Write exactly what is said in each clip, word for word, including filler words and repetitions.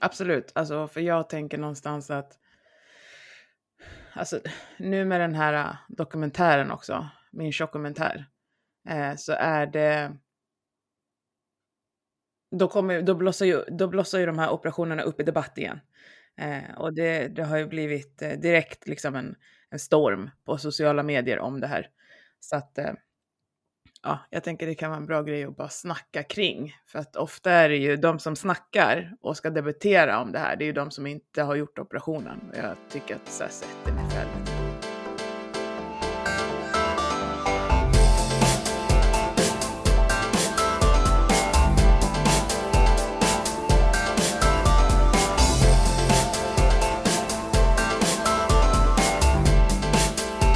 Absolut, alltså, för jag tänker någonstans att alltså, nu med den här dokumentären också, min tjockomentär, eh, så är det då, kommer, då, blossar ju, då blossar ju de här operationerna upp i debatt igen. Eh, och det, det har ju blivit eh, direkt liksom en, en storm på sociala medier om det här. Så att eh, ja, jag tänker det kan vara en bra grej att bara snacka kring. För att ofta är det ju de som snackar och ska debattera om det här. Det är ju de som inte har gjort operationen. Och jag tycker att så här sätter mig själv.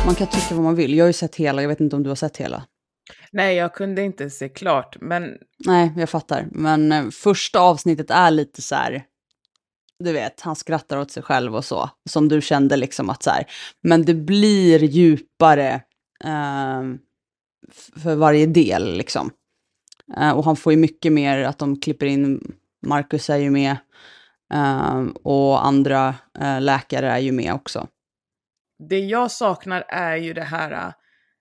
Man kan tycka vad man vill. Jag har ju sett hela, jag vet inte om du har sett hela. Nej, jag kunde inte se klart, men... Nej, jag fattar. Men första avsnittet är lite så här... Du vet, han skrattar åt sig själv och så. Som du kände liksom att så här... Men det blir djupare eh, för varje del liksom. Eh, och han får ju mycket mer att de klipper in... Marcus är ju med. Eh, och andra eh, läkare är ju med också. Det jag saknar är ju det här...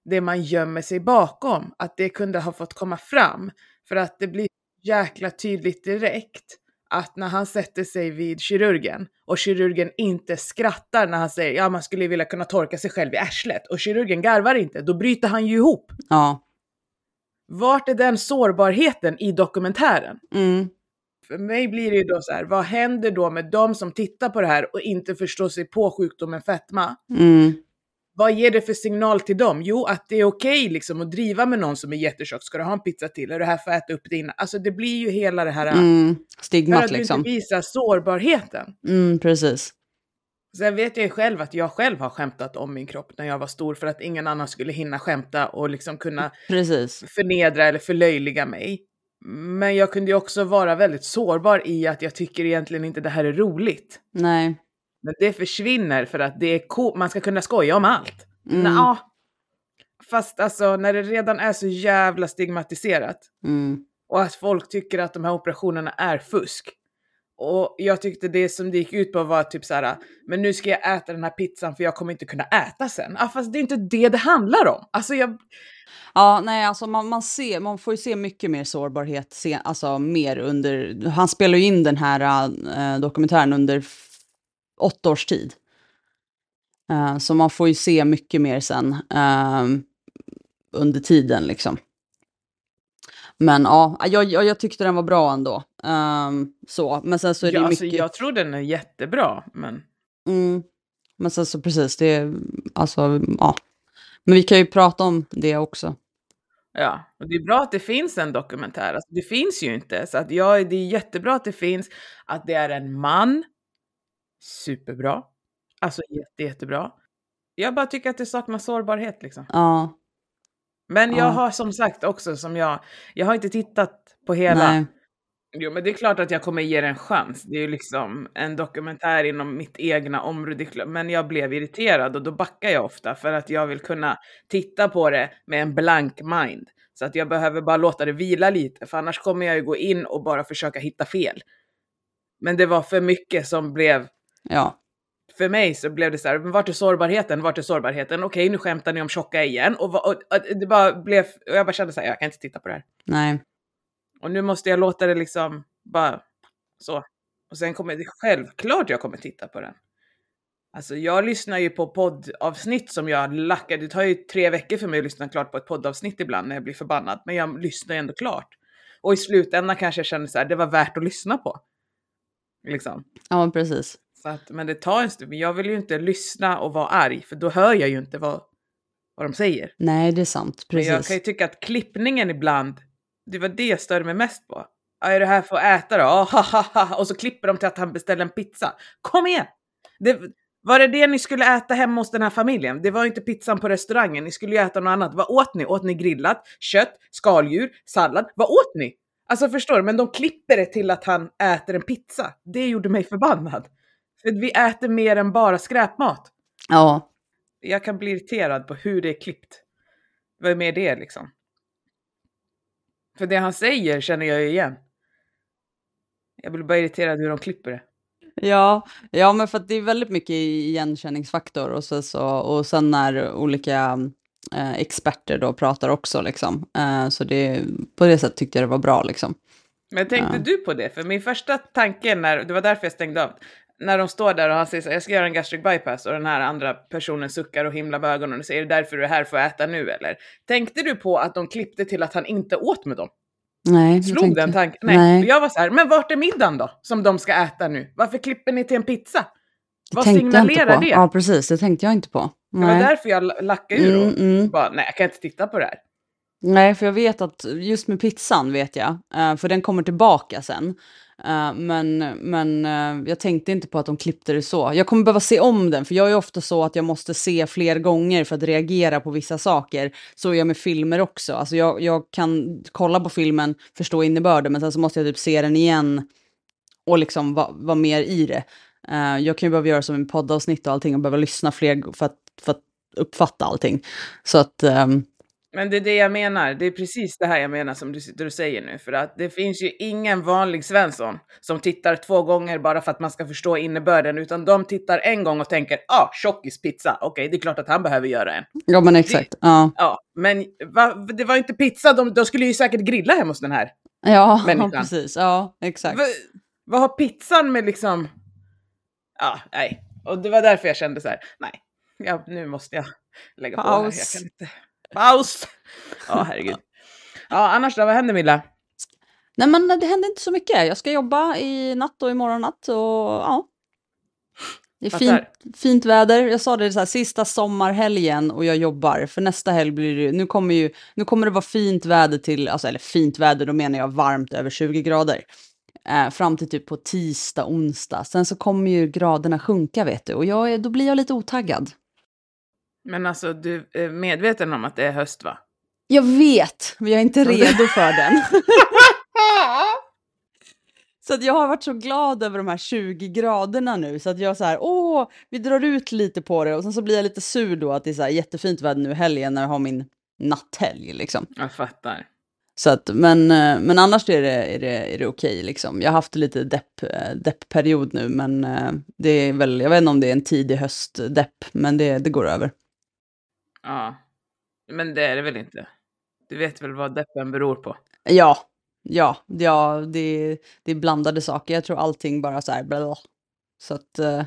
det man gömmer sig bakom, att det kunde ha fått komma fram, för att det blir jäkla tydligt direkt att när han sätter sig vid kirurgen och kirurgen inte skrattar när han säger, ja man skulle vilja kunna torka sig själv i arslet, och kirurgen garvar inte, då bryter han ju ihop. Ja. Vart är den sårbarheten i dokumentären? Mm. För mig blir det ju då så här, vad händer då med de som tittar på det här och inte förstår sig på sjukdomen fetma? Mm. Vad ger det för signal till dem? Jo, att det är okej liksom att driva med någon som är jättetjock. Ska du ha en pizza till? Är du här för att äta upp din? Alltså det blir ju hela det här... Mm, stigmat för att liksom. Att du inte visar sårbarheten. Mm, precis. Sen vet jag ju själv att jag själv har skämtat om min kropp när jag var stor. För att ingen annan skulle hinna skämta och liksom kunna precis. Förnedra eller förlöjliga mig. Men jag kunde ju också vara väldigt sårbar i att jag tycker egentligen inte det här är roligt. Nej. Men det försvinner för att det är ko- man ska kunna skoja om allt. Mm. Nå, fast alltså när det redan är så jävla stigmatiserat. Mm. Och att folk tycker att de här operationerna är fusk. Och jag tyckte det som det gick ut på var typ så här, men nu ska jag äta den här pizzan för jag kommer inte kunna äta sen. Ja, fast det är inte det det handlar om. Alltså jag... Ja, nej, alltså man, man, ser, man får ju se mycket mer sårbarhet. Se, alltså mer under... Han spelar ju in den här äh, dokumentären under... åtta års tid. Uh, så man får ju se mycket mer sen uh, under tiden liksom. Men ja, uh, jag, jag, jag tyckte den var bra ändå. Uh, så, men sen så är det ja, mycket... Alltså, jag tror den är jättebra, men... Mm. Men sen så precis, det är alltså, ja. Uh. Men vi kan ju prata om det också. Ja, och det är bra att det finns en dokumentär. Alltså, det finns ju inte, så att jag, det är jättebra att det finns, att det är en man. Superbra. Alltså jätte, jättebra. Jag bara tycker att det saknar sårbarhet liksom. Ja. Men jag ja. har som sagt också som jag... Jag har inte tittat på hela... Nej. Jo, men det är klart att jag kommer ge det en chans. Det är ju liksom en dokumentär inom mitt egna område. Men jag blev irriterad och då backar jag ofta. För att jag vill kunna titta på det med en blank mind. Så att jag behöver bara låta det vila lite. För annars kommer jag ju gå in och bara försöka hitta fel. Men det var för mycket som blev... Ja. För mig så blev det så här, vart är sårbarheten? Vart är sårbarheten? Okej, nu skämtar ni om tjocka igen. Och, och, och, det bara blev, och jag bara kände så här, jag kan inte titta på det här. Nej. Och nu måste jag låta det liksom bara så. Och sen kommer det självklart jag kommer titta på den. Alltså jag lyssnar ju på poddavsnitt som jag lackar. Det tar ju tre veckor för mig att lyssna klart på ett poddavsnitt ibland när jag blir förbannad. Men jag lyssnar ju ändå klart. Och i slutändan kanske jag känner så här, det var värt att lyssna på. Liksom. Ja, precis. Så att, men det tar en stund, men jag vill ju inte lyssna och vara arg, för då hör jag ju inte vad, vad de säger. Nej, det är sant, precis. Men jag kan ju tycka att klippningen ibland, det var det jag störde mig mest på. Är det här för att äta då? Oh, ha, ha, ha. Och så klipper de till att han beställer en pizza. Kom igen! Det, var det det ni skulle äta hemma hos den här familjen? Det var ju inte pizzan på restaurangen, ni skulle ju äta något annat. Vad åt ni? Åt ni grillat, kött, skaldjur, sallad? Vad åt ni? Alltså förstår du, men de klipper det till att han äter en pizza. Det gjorde mig förbannad. För vi äter mer än bara skräpmat. Ja. Jag kan bli irriterad på hur det är klippt. Vad är med det liksom? För det han säger känner jag ju igen. Jag blir bara irriterad hur de klipper det. Ja, ja men för att det är väldigt mycket igenkänningsfaktor och, så, så, och sen när olika eh, experter då pratar också liksom. Eh, så det, på det sättet tyckte jag det var bra liksom. Men tänkte ja. du på det? För min första tanke, när, det var därför jag stängde av, när de står där och han säger så här, jag ska göra en gastric bypass och den här andra personen suckar och himlar med ögonen och säger, är det därför du är här för att äta nu eller? Tänkte du på att de klippte till att han inte åt med dem? Nej, Slog tänkte... den tanken? Nej. Nej. Jag var så här, men vart är middagen då som de ska äta nu? Varför klipper ni till en pizza? Vad signalerar det? Ja, precis. Det tänkte jag inte på. Nej. Det var därför jag lackade ur och mm, mm. bara, nej, jag kan inte titta på det här. Nej, för jag vet att just med pizzan vet jag. För den kommer tillbaka sen. Men, men jag tänkte inte på att de klippte det så. Jag kommer behöva se om den. För jag är ofta så att jag måste se fler gånger för att reagera på vissa saker. Så är jag med filmer också. Alltså jag, jag kan kolla på filmen, förstå innebörden. Men sen så måste jag typ se den igen och liksom vara va mer i det. Jag kan ju behöva göra som en poddavsnitt och allting. Och behöva lyssna fler för att, för att uppfatta allting. Så att... Men det är det jag menar, det är precis det här jag menar som du, du säger nu, för att det finns ju ingen vanlig svensson som tittar två gånger bara för att man ska förstå innebörden, utan de tittar en gång och tänker, ja, ah, tjockispizza, okej, det är klart att han behöver göra en. Ja, men exakt, det, ja. ja. Men va, det var inte pizza, de, de skulle ju säkert grilla hemma hos den här ja, människan. Ja, precis, ja, exakt. Va, vad har pizzan med liksom, ja, nej, och det var därför jag kände så här, nej, ja, nu måste jag lägga på här, jag kan inte... Paus! Ja, herregud. Ja, annars då, vad händer Milla? Nej, men det händer inte så mycket. Jag ska jobba i natt och imorgon natt och ja. Det är fint, fint väder. Jag sa det så här, sista sommarhelgen och jag jobbar. För nästa helg blir det, nu kommer ju, nu kommer det vara fint väder till, alltså eller fint väder, då menar jag varmt över tjugo grader. Eh, fram till typ på tisdag, onsdag. Sen så kommer ju graderna sjunka, vet du. Och jag, då blir jag lite otaggad. Men alltså, du är medveten om att det är höst, va? Jag vet, men jag är inte redo för den. Så att jag har varit så glad över de här tjugo graderna nu. Så att jag så här, åh, vi drar ut lite på det. Och sen så blir jag lite sur då att det är så här jättefint väder nu helgen när jag har min natthelg, liksom. Jag fattar. Så att, men, men annars är det, är det, är det okej, liksom. Jag har haft lite depp, depp-period nu, men det är väl, jag vet inte om det är en tidig höstdepp, men det, det går över. Ja, men det är det väl inte. Du vet väl vad deppen beror på? Ja, ja, ja det, det är blandade saker. Jag tror allting bara så här, bla bla. Så att äh,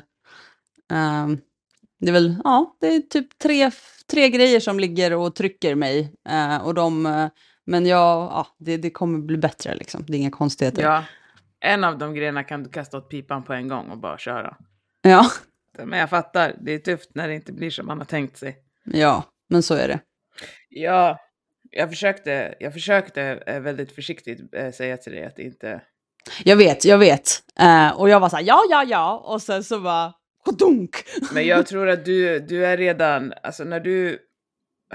det är väl, ja, det är typ tre, tre grejer som ligger och trycker mig. Äh, och de, men jag, ja, det, det kommer bli bättre liksom. Det är inga konstigheter. Ja, en av de grejerna kan du kasta åt pipan på en gång och bara köra. Ja. Men jag fattar, det är tufft när det inte blir som man har tänkt sig. Ja, men så är det. Ja, jag försökte, jag försökte väldigt försiktigt säga till dig att det inte... Jag vet, jag vet. Eh, och jag var så här, ja, ja, ja. Och sen så var kodunk. Men jag tror att du, du är redan... Alltså när du...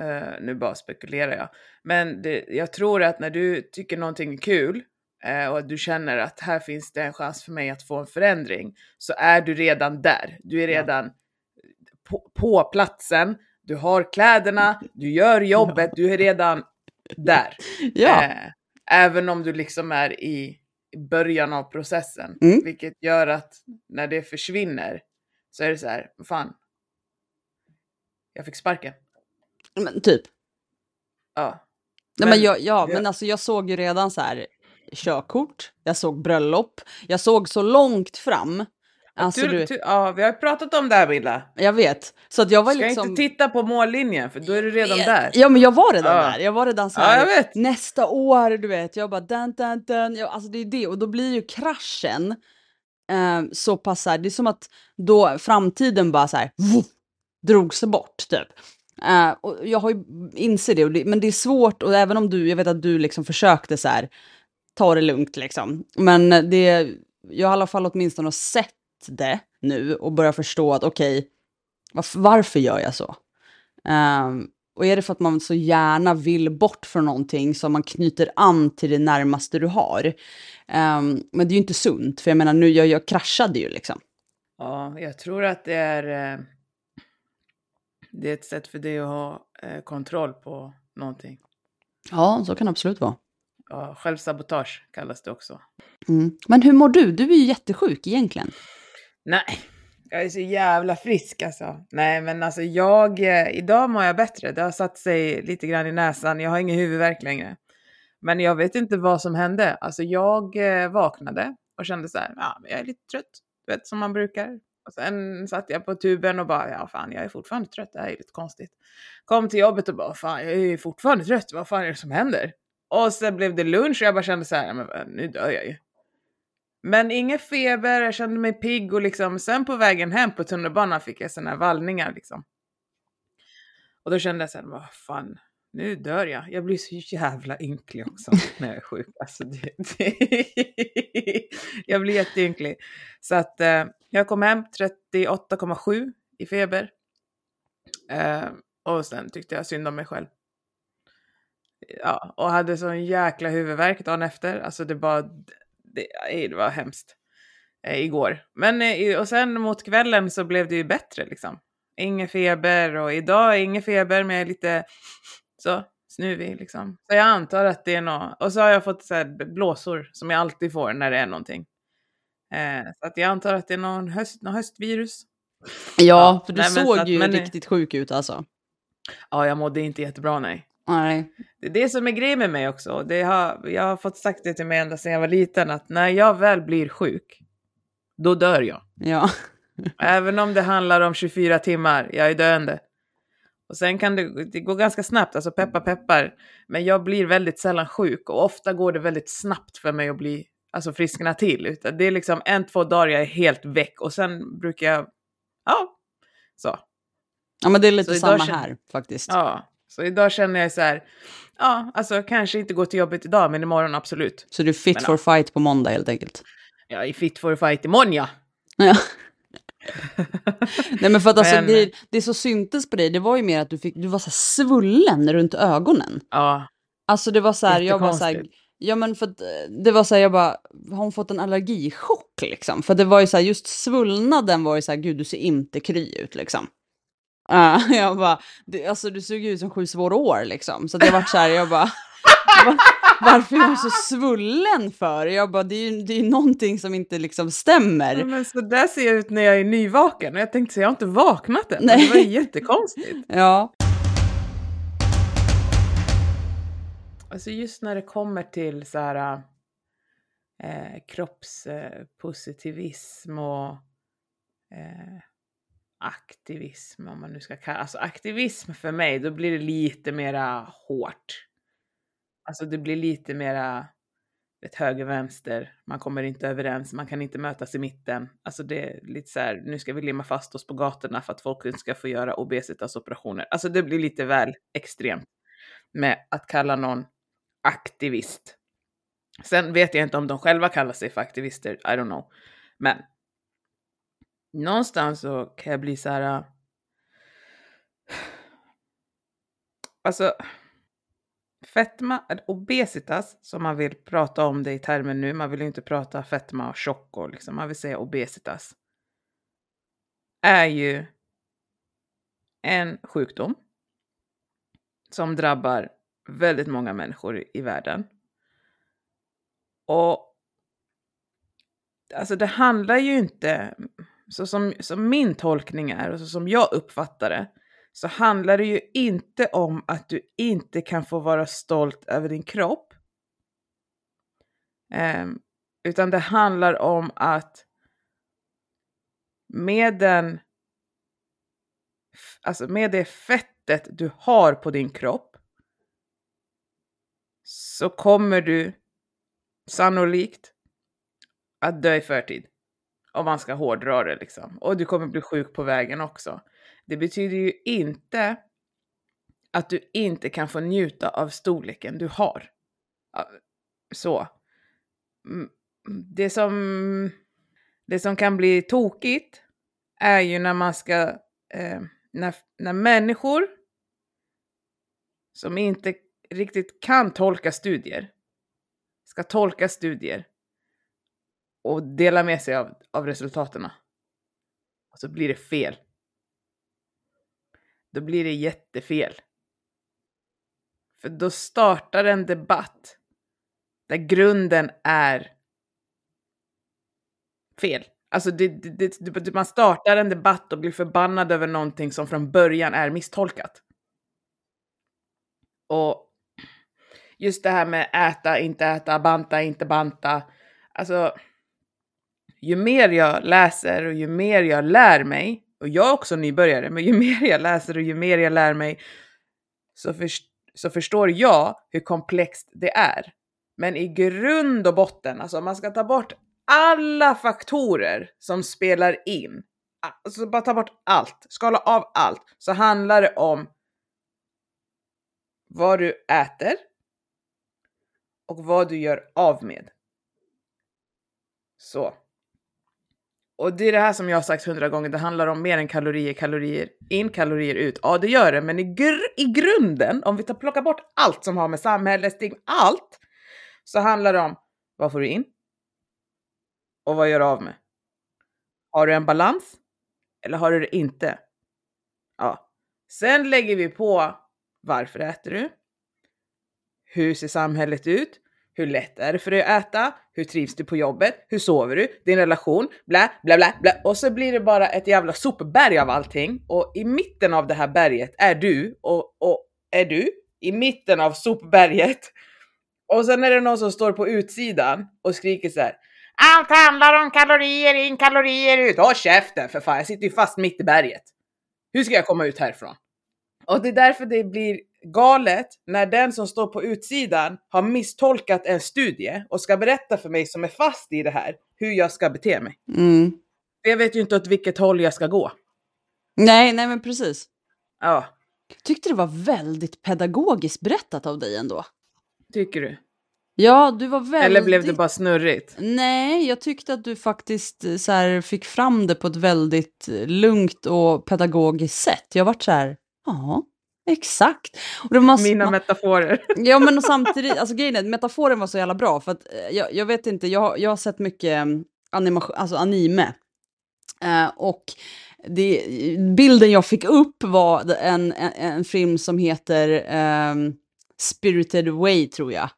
Eh, nu bara spekulerar jag. Men det, jag tror att när du tycker någonting är kul eh, och att du känner att här finns det en chans för mig att få en förändring, så är du redan där. Du är redan ja. på, på platsen. Du har kläderna, du gör jobbet, du är redan där. Ja. Eh, även om du liksom är i början av processen. Mm. Vilket gör att när det försvinner så är det så här, fan, jag fick sparken. Men typ. Ja. Nej, men, men, jag, ja, ja. men alltså jag såg ju redan så här körkort, jag såg bröllop, jag såg så långt fram. Alltså, du, du, ja, vi har pratat om det här, Milla. Jag vet. Så att jag var Ska liksom... inte titta på mållinjen, för då är du redan jag, där. Ja, men jag var redan ja. där. Jag var redan så här, ja, jag vet. Nästa år, du vet. Jag bara, den, den, den. Jag, alltså det är det. Och då blir ju kraschen eh, så pass här. Det är som att då framtiden bara så här, vuff, drog sig bort, typ. Uh, och jag har ju inser det, och det, men det är svårt, och även om du, jag vet att du liksom försökte så här, ta det lugnt liksom, men det, jag har i alla fall åtminstone har sett det nu och börjar förstå att okej, okay, varf- varför gör jag så? Uh, och är det för att man så gärna vill bort från någonting som man knyter an till det närmaste du har? Um, men det är ju inte sunt, för jag menar nu, jag, jag kraschade ju liksom. Ja, jag tror att det är... Eh... Det är ett sätt för dig att ha eh, kontroll på någonting. Ja, så kan det absolut vara. Ja, självsabotage kallas det också. Mm. Men hur mår du? Du är ju jättesjuk egentligen. Nej, jag är så jävla frisk alltså. Nej, men alltså jag, eh, idag mår jag bättre. Det har satt sig lite grann i näsan. Jag har ingen huvudvärk längre. Men jag vet inte vad som hände. Alltså jag eh, vaknade och kände så här, ja, men jag är lite trött. Du vet, som man brukar. Och sen satt jag på tuben och bara, ja fan, jag är fortfarande trött. Det här är lite konstigt. Kom till jobbet och bara, fan, jag är fortfarande trött. Vad fan är det som händer? Och sen blev det lunch och jag bara kände så här, ja, men nu dör jag ju. Men ingen feber, jag kände mig pigg och liksom, sen på vägen hem på tunnelbanan fick jag såna här vallningar liksom. Och då kände jag så här, vad fan, nu dör jag. Jag blir så jävla ynklig också när jag är sjuk. Alltså, det, det, jag blir jätteynklig. Så att eh, jag kom hem trettioåtta komma sju i feber. Eh, och sen tyckte jag synd om mig själv. Ja, och hade sån jäkla huvudvärk dagen efter. Alltså det bara... Det, det var hemskt eh, igår. Men, eh, och sen mot kvällen så blev det ju bättre liksom. Ingen feber och idag är ingen feber, men jag är lite så snuvig liksom. Så jag antar att det är något. Och så har jag fått så här blåsor som jag alltid får när det är någonting. Eh, så att jag antar att det är någon, höst, någon höstvirus. Ja, ja för du nej, såg att, ju men, riktigt sjuk ut alltså. Ja, jag mådde inte jättebra, nej. Nej. Det är det som är grejen med mig också. Det har, jag har fått sagt det till mig ända sedan jag var liten, att när jag väl blir sjuk, då dör jag. Ja. Även om det handlar om tjugofyra timmar, jag är döende. Och sen kan det, det går ganska snabbt, alltså peppar peppar. Men jag blir väldigt sällan sjuk, och ofta går det väldigt snabbt för mig att bli alltså friskna till. Utan det är liksom en, två dagar jag är helt väck, och sen brukar jag, ja, så. Ja, men det är lite så samma idag, här faktiskt. Ja. Så idag känner jag så här, ja, alltså kanske inte gå till jobbet idag, men imorgon absolut. Så du är fit men, for ja. Fight på måndag helt enkelt? Jag är fit for fight imorgon, ja. Ja. Nej, men för att alltså, men, det, det som syntes på dig, det var ju mer att du, fick, du var så här svullen runt ögonen. Ja. Alltså det var så här, jag var så här, ja men för att det var så här, jag bara, har hon fått en allergichock liksom? För det var ju så här, just svullnaden var ju så här, gud du ser inte kry ut liksom. Ja, uh, jag bara, det, alltså du såg ut som sju svåra år liksom. Så det var så här, jag bara, var, varför är du så svullen för? Jag bara, det är ju det är någonting som inte liksom stämmer. Ja, men så där ser jag ut när jag är nyvaken. Och jag tänkte så jag har inte vaknat än. Nej. Det var jättekonstigt. Ja. Alltså just när det kommer till så här eh, kroppspositivism eh, och... Eh, aktivism, om man nu ska kalla alltså aktivism för mig, då blir det lite mera hårt. Alltså det blir lite mera ett höger-vänster, man kommer inte överens, man kan inte mötas i mitten. Alltså det är lite så här, nu ska vi limma fast oss på gatorna för att folk inte ska få göra obesitasoperationer. Alltså det blir lite väl extremt med att kalla någon aktivist. Sen vet jag inte om de själva kallar sig för aktivister, I don't know. Men någonstans så kan jag bli så här. Alltså. Fetma. Obesitas. Som man vill prata om det i termen nu. Man vill ju inte prata fetma och tjock. Och liksom, man vill säga obesitas. Är ju. En sjukdom. Som drabbar väldigt många människor i världen. Och. Alltså det handlar ju inte, så som, som min tolkning är och så som jag uppfattar det, så handlar det ju inte om att du inte kan få vara stolt över din kropp. Eh, utan det handlar om att med den, alltså med det fettet du har på din kropp, så kommer du sannolikt att dö i förtid. Om man ska hårdra det liksom. Och du kommer bli sjuk på vägen också. Det betyder ju inte att du inte kan få njuta av storleken du har. Så. Det som, det som kan bli tokigt är ju när man ska, eh, när, när människor som inte riktigt kan tolka studier ska tolka studier och dela med sig av, av resultaterna. Och så blir det fel. Då blir det jättefel. För då startar en debatt. Där grunden är fel. Alltså det, det, det, man startar en debatt och blir förbannad över någonting som från början är misstolkat. Och just det här med äta, inte äta, banta, inte banta. Alltså, ju mer jag läser och ju mer jag lär mig, och jag är också nybörjare, men ju mer jag läser och ju mer jag lär mig så, för, så förstår jag hur komplext det är. Men i grund och botten, alltså man ska ta bort alla faktorer som spelar in. Alltså bara ta bort allt, skala av allt. Så handlar det om vad du äter och vad du gör av med. Så. Och det är det här som jag har sagt hundra gånger. Det handlar om mer än kalorier, kalorier in, kalorier ut. Ja, det gör det. Men i, gr- i grunden, om vi tar, plockar bort allt som har med samhället, stigma, allt. Så handlar det om, vad får du in? Och vad gör du av med? Har du en balans? Eller har du det inte? Ja. Sen lägger vi på, varför äter du? Hur ser samhället ut? Hur lätt är det för dig att äta? Hur trivs du på jobbet? Hur sover du? Din relation? Bla, bla, bla, bla. Och så blir det bara ett jävla sopberg av allting. Och i mitten av det här berget är du. Och, och är du i mitten av sopberget. Och sen är det någon som står på utsidan och skriker så här. Allt handlar om kalorier in, kalorier ut. Åh, käften för fan. Jag sitter ju fast mitt i berget. Hur ska jag komma ut härifrån? Och det är därför det blir galet när den som står på utsidan har misstolkat en studie och ska berätta för mig som är fast i det här hur jag ska bete mig. Mm. Jag vet ju inte åt vilket håll jag ska gå. Nej, nej men precis. Ja. Jag tyckte det var väldigt pedagogiskt berättat av dig ändå. Tycker du? Ja, du var väldigt... Eller blev det bara snurrigt? Nej, jag tyckte att du faktiskt så här, fick fram det på ett väldigt lugnt och pedagogiskt sätt. Jag var så här, ja, exakt. Och det måste... Mina metaforer. Ja, men och samtidigt, alltså grejen är, metaforen var så jävla bra. För att jag, jag vet inte, jag, jag har sett mycket animation, alltså anime. Eh, och det, bilden jag fick upp var en, en, en film som heter... Eh, Spirited Away tror jag.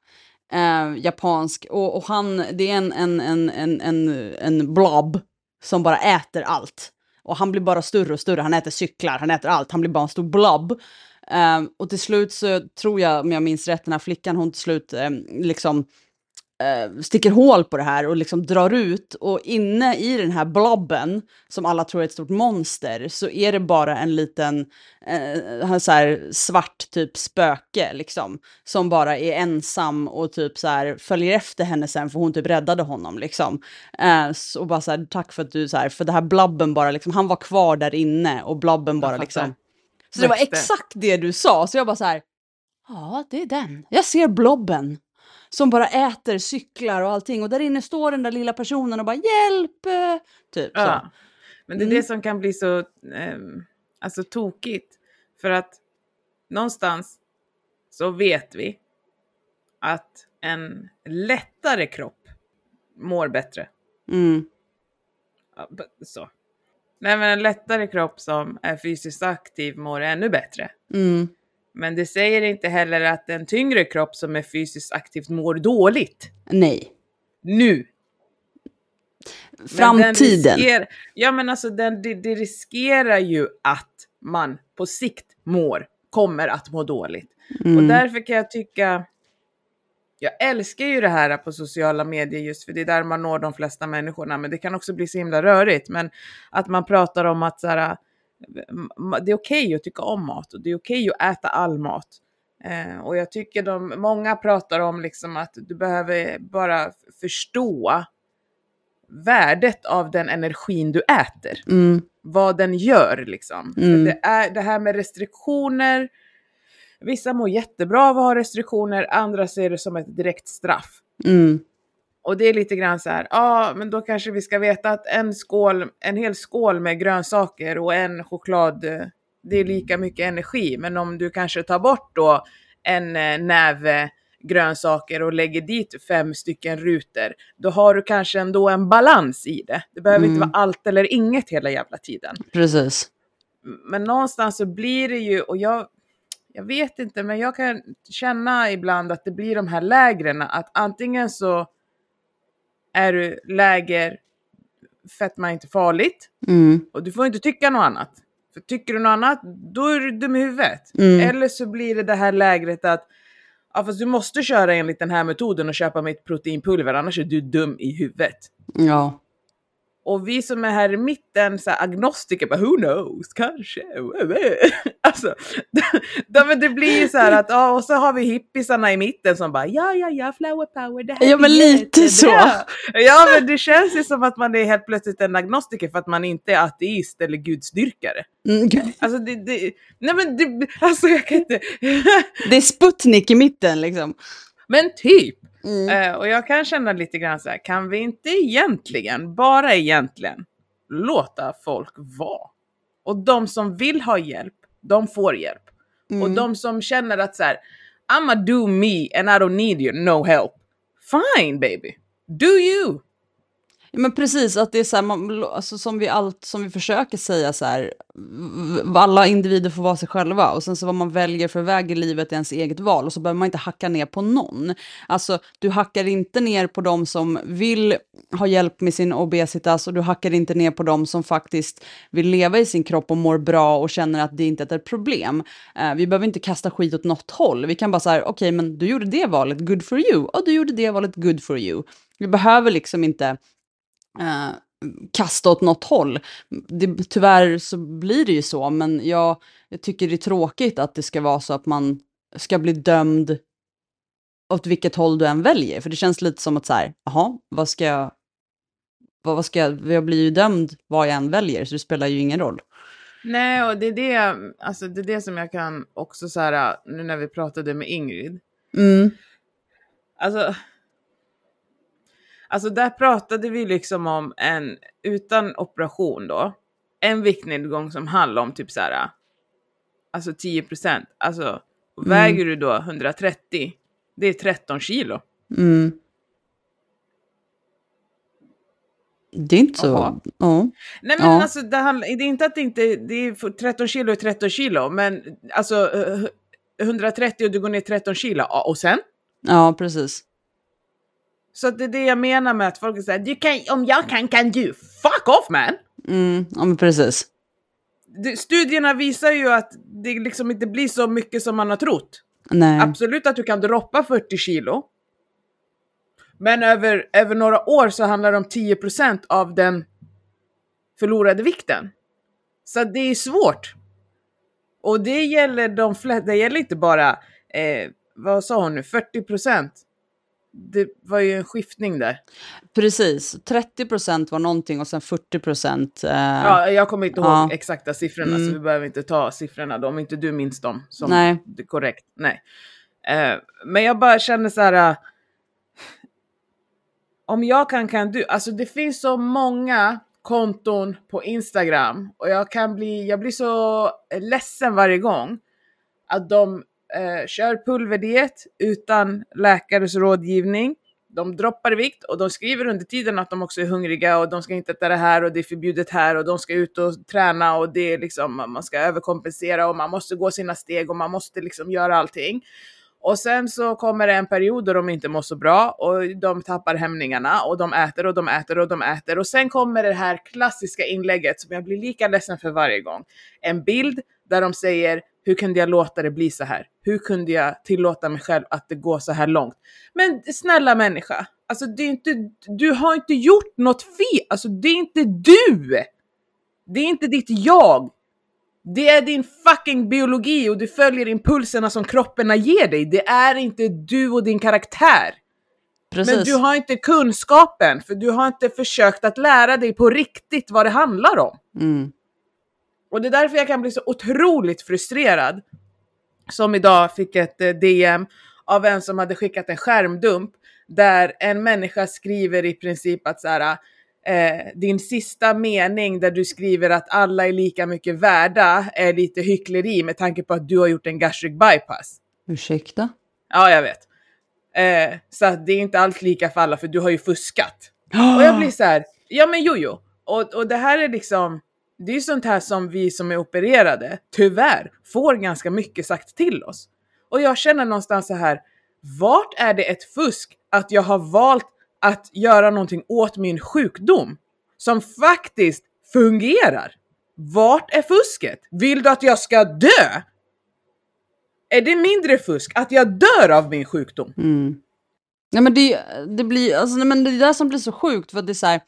Eh, japansk. Och, och han, det är en, en, en, en, en, en blob som bara äter allt. Och han blir bara större och större. Han äter cyklar, han äter allt. Han blir bara en stor blob. Eh, och till slut så tror jag, om jag minns rätt, den här flickan, hon till slut eh, liksom eh, sticker hål på det här och liksom drar ut. Och inne i den här blobben, som alla tror är ett stort monster, så är det bara en liten eh, så här svart typ spöke liksom, som bara är ensam och typ så här följer efter henne sen, för hon typ räddade honom liksom. Eh, så, och bara så här, tack för att du så här, för det här blobben bara liksom, han var kvar där inne och blobben bara liksom. Så det var exakt det du sa, så jag bara så här, ja det är den, jag ser blobben. Som bara äter, cyklar och allting. Och där inne står den där lilla personen och bara hjälp! Typ så. Ja. Men det är mm. det som kan bli så eh, alltså tokigt. För att någonstans så vet vi att en lättare kropp mår bättre. Mm. Ja, så. Nej, men en lättare kropp som är fysiskt aktiv mår ännu bättre. Mm. Men det säger inte heller att en tyngre kropp som är fysiskt aktivt mår dåligt. Nej. Nu. Framtiden. Men riskerar, ja men alltså den, det, det riskerar ju att man på sikt mår, kommer att må dåligt. Mm. Och därför kan jag tycka, jag älskar ju det här på sociala medier just för det är där man når de flesta människorna. Men det kan också bli så himla rörigt. Men att man pratar om att så här, det är okej att tycka om mat och det är okej att äta all mat eh, och jag tycker de, många pratar om liksom att du behöver bara förstå värdet av den energin du äter, mm. vad den gör liksom. Mm. det, är, det här med restriktioner, vissa mår jättebra av att ha restriktioner, andra ser det som ett direkt straff. Mm. Och det är lite grann så här, ja ah, men då kanske vi ska veta att en skål, en hel skål med grönsaker och en choklad, det är lika mycket energi. Men om du kanske tar bort då en näve grönsaker och lägger dit fem stycken rutor, då har du kanske ändå en balans i det. Det behöver mm. inte vara allt eller inget hela jävla tiden. Precis. Men någonstans så blir det ju, och jag... Jag vet inte, men jag kan känna ibland att det blir de här lägren, att antingen så är du läger fetma är inte farligt. Mm. Och du får inte tycka något annat. För tycker du något annat, då är du dum i huvudet. Mm. Eller så blir det det här lägret att ja, fast du måste köra enligt den här metoden och köpa mitt proteinpulver, annars är du dum i huvudet. Ja. Och vi som är här i mitten, så här, agnostiker, bara, who knows, kanske. Alltså, då, men det blir ju så här att, ja, och så har vi hippisarna i mitten som bara, ja, ja, ja, flower power, det här ja, är men lite det. Så. Ja, men det känns ju som att man är helt plötsligt en agnostiker för att man inte är ateist eller gudsdyrkare. Mm. Alltså, det, det, nej men, det, alltså, jag kan inte. Det är Sputnik i mitten, liksom. Men typ. Mm. Uh, och jag kan känna lite grann så här, kan vi inte egentligen, bara egentligen, låta folk vara? Och de som vill ha hjälp, de får hjälp. Mm. Och de som känner att så här, I'ma do me and I don't need you, no help. Fine baby, do you. Ja, men precis, att det är så här, man, alltså, som, vi allt, som vi försöker säga så här, alla individer får vara sig själva och sen så vad man väljer för väg i livet är ens eget val och så behöver man inte hacka ner på någon. Alltså du hackar inte ner på dem som vill ha hjälp med sin obesitas och du hackar inte ner på dem som faktiskt vill leva i sin kropp och mår bra och känner att det inte är ett problem. Eh, vi behöver inte kasta skit åt något håll. Vi kan bara så här, okej okay, men du gjorde det valet, good for you, och du gjorde det valet, good for you. Vi behöver liksom inte Uh, kasta åt något håll. Det, tyvärr så blir det ju så, men jag, jag tycker det är tråkigt att det ska vara så att man ska bli dömd åt vilket håll du än väljer, för det känns lite som att så här, jaha, vad ska jag vad, vad ska jag, jag blir ju dömd vad jag än väljer, så det spelar ju ingen roll. Nej, och det är det, alltså det är det som jag kan också så här, nu när vi pratade med Ingrid. Mm. Alltså Alltså där pratade vi liksom om en, utan operation då, en viktnedgång som handlar om typ så här, alltså tio procent. Alltså mm. väger du då hundratrettio, det är tretton kilo. Mm. Det är inte så. Ja. Nej men ja. Alltså det, handlar, det är inte att det inte, det är tretton kilo och tretton kilo, men alltså hundratrettio och du går ner tretton kilo, och sen? Ja, precis. Så det är det jag menar med att folk säger, du kan, om jag kan, kan du. Fuck off, man! Mm, ja, men precis. Studierna visar ju att det liksom inte blir så mycket som man har trott. Nej. Absolut att du kan droppa fyrtio kilo. Men över, över några år så handlar det om tio procent av den förlorade vikten. Så det är svårt. Och det gäller de flesta, det gäller inte bara, eh, vad sa hon nu, fyrtio procent. Det var ju en skiftning där. Precis, trettio procent var någonting och sen fyrtio procent. Eh... Ja, jag kommer inte ihåg ja. exakta siffrorna, mm. så vi behöver inte ta siffrorna då, om inte du minns dem som Nej. korrekt. Nej. Eh, men jag bara känner så här, äh, om jag kan kan du, alltså det finns så många konton på Instagram och jag kan bli, jag blir så ledsen varje gång att de Eh, kör pulverdiet utan läkares rådgivning. De droppar vikt och de skriver under tiden att de också är hungriga och de ska inte äta det här och det är förbjudet här och de ska ut och träna och det är liksom, man ska överkompensera och man måste gå sina steg och man måste liksom göra allting. Och sen så kommer det en period då de inte mår så bra och de tappar hämningarna och de äter och de äter och de äter. Och sen kommer det här klassiska inlägget som jag blir lika ledsen för varje gång. En bild där de säger, hur kunde jag låta det bli så här? Hur kunde jag tillåta mig själv att det går så här långt? Men snälla människa, alltså det är inte, du har inte gjort något fel. Alltså det är inte du. Det är inte ditt jag. Det är din fucking biologi och du följer impulserna som kroppen ger dig. Det är inte du och din karaktär. Precis. Men du har inte kunskapen, för du har inte försökt att lära dig på riktigt vad det handlar om. Mm. Och det är därför jag kan bli så otroligt frustrerad. Som idag fick ett D M av en som hade skickat en skärmdump. Där en människa skriver i princip att så här, eh, din sista mening där du skriver att alla är lika mycket värda är lite hyckleri med tanke på att du har gjort en gastric bypass. Ursäkta? Ja, jag vet. Eh, så att det är inte alls lika för alla, för du har ju fuskat. Och jag blir så här, ja men jo jo. Och, och det här är liksom, det är ju sånt här som vi som är opererade tyvärr får ganska mycket sagt till oss. Och jag känner någonstans så här, vart är det ett fusk att jag har valt att göra någonting åt min sjukdom som faktiskt fungerar. Vart är fusket? Vill du att jag ska dö? Är det mindre fusk att jag dör av min sjukdom? Mm. Ja, men det, det blir, alltså, nej, men det är det som blir så sjukt. För att det är så här,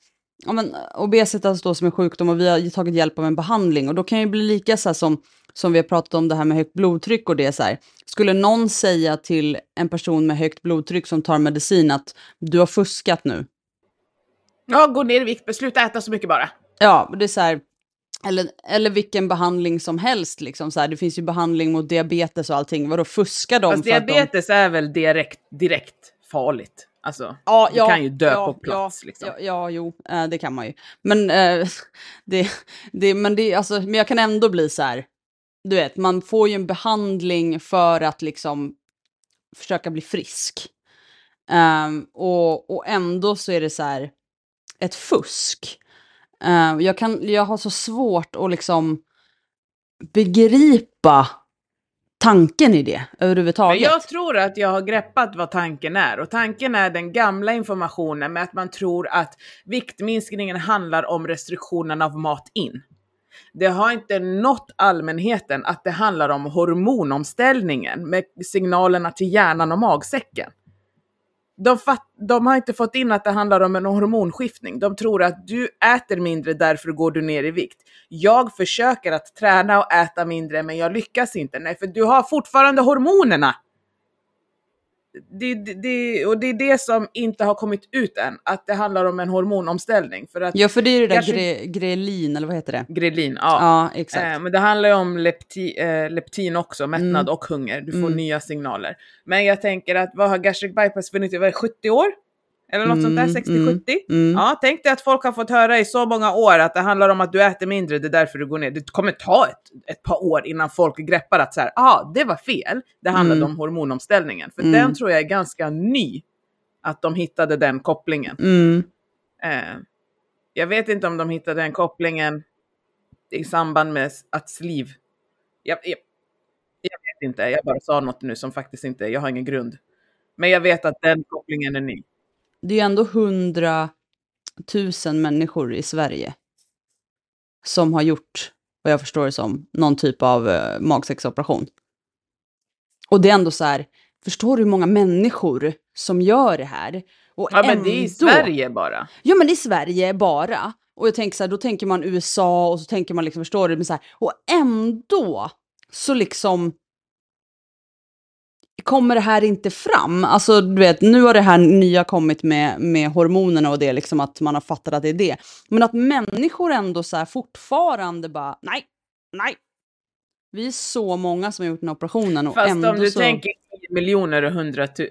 ja, men obesitas står som en sjukdom och vi har tagit hjälp av en behandling. Och då kan det bli lika så här, som, som vi har pratat om det här med högt blodtryck. Och det är så här, skulle någon säga till en person med högt blodtryck som tar medicin att du har fuskat nu? Ja, gå ner i vikt, besluta äta så mycket bara. Ja, det är så här. Eller, eller vilken behandling som helst. Liksom, så här. Det finns ju behandling mot diabetes och allting. Vadå, fuskar de? Fast för diabetes att de... är väl direkt, direkt farligt. Alltså, ja, du ja, kan ju dö ja, på plats. Ja, liksom. ja, ja jo, eh, det kan man ju. Men, eh, det, det, men, det, alltså, men jag kan ändå bli så här. Du vet, man får ju en behandling för att liksom försöka bli frisk. Um, och, och ändå så är det så här ett fusk. Uh, jag, kan, jag har så svårt att liksom begripa tanken i det överhuvudtaget. Men jag tror att jag har greppat vad tanken är. Och tanken är den gamla informationen med att man tror att viktminskningen handlar om restriktionen av mat in. Det har inte nått allmänheten att det handlar om hormonomställningen med signalerna till hjärnan och magsäcken. De, fatt, de har inte fått in att det handlar om en hormonskiftning. De tror att du äter mindre, därför går du ner i vikt. Jag försöker att träna och äta mindre, men jag lyckas inte. Nej, för du har fortfarande hormonerna. Det, det, det, och det är det som inte har kommit ut än. Att det handlar om en hormonomställning. För att ja, för det är ju det där gre, grelin, eller vad heter det? Grelin, ja. ja exakt. Eh, men det handlar ju om lepti, eh, leptin också, mättnad mm. och hunger. Du får mm. nya signaler. Men jag tänker att, vad har gastric bypass funnits i? Var det sjuttio år? Eller något mm, sånt där, sextio sjuttio? Mm, ja, tänk dig att folk har fått höra i så många år att det handlar om att du äter mindre, det är därför du går ner. Det kommer ta ett, ett par år innan folk greppar att så här, ah, det var fel. Det handlade mm. om hormonomställningen. För mm. den tror jag är ganska ny, att de hittade den kopplingen. Mm. Eh, jag vet inte om de hittade den kopplingen i samband med att sliv... Jag, jag, jag vet inte, jag bara sa något nu som faktiskt inte... Jag har ingen grund. Men jag vet att den kopplingen är ny. Det är ju ändå hundratusen människor i Sverige som har gjort, vad jag förstår det som, någon typ av eh, magsäcksoperation. Och det är ändå så här, förstår du hur många människor som gör det här? Och ja, ändå, men det är i Sverige bara. Ja, men det är i Sverige bara. Och jag tänker så här, då tänker man U S A och så tänker man liksom, förstår du, men så här, och ändå så liksom... kommer det här inte fram? Alltså, du vet, nu har det här nya kommit med, med hormonerna och det, liksom att man har fattat att det är det. Men att människor ändå så här fortfarande bara, nej, nej. Vi är så många som har gjort den operationen. Och fast ändå om du så... tänker miljoner och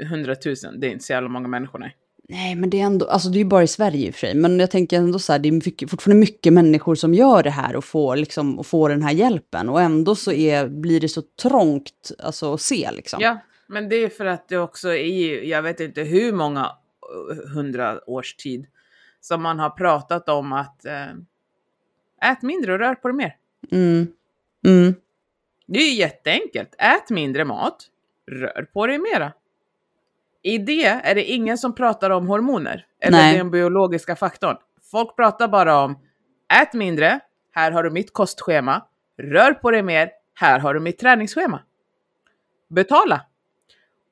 hundratusen, det är inte så jävla många människor, nej. Nej, men det är ändå, alltså det är ju bara i Sverige i och för sig. Men jag tänker ändå så här, det är mycket, fortfarande mycket människor som gör det här och får, liksom, och får den här hjälpen. Och ändå så är, blir det så trångt, alltså, att se liksom. Ja. Men det är för att det också i, jag vet inte hur många hundra års tid som man har pratat om att eh, ät mindre och rör på det mer. Mm. Mm. Det är ju jätteenkelt. Ät mindre mat, rör på det mera. I det är det ingen som pratar om hormoner eller Nej. Den biologiska faktorn. Folk pratar bara om ät mindre, här har du mitt kostschema. Rör på det mer, här har du mitt träningsschema. Betala.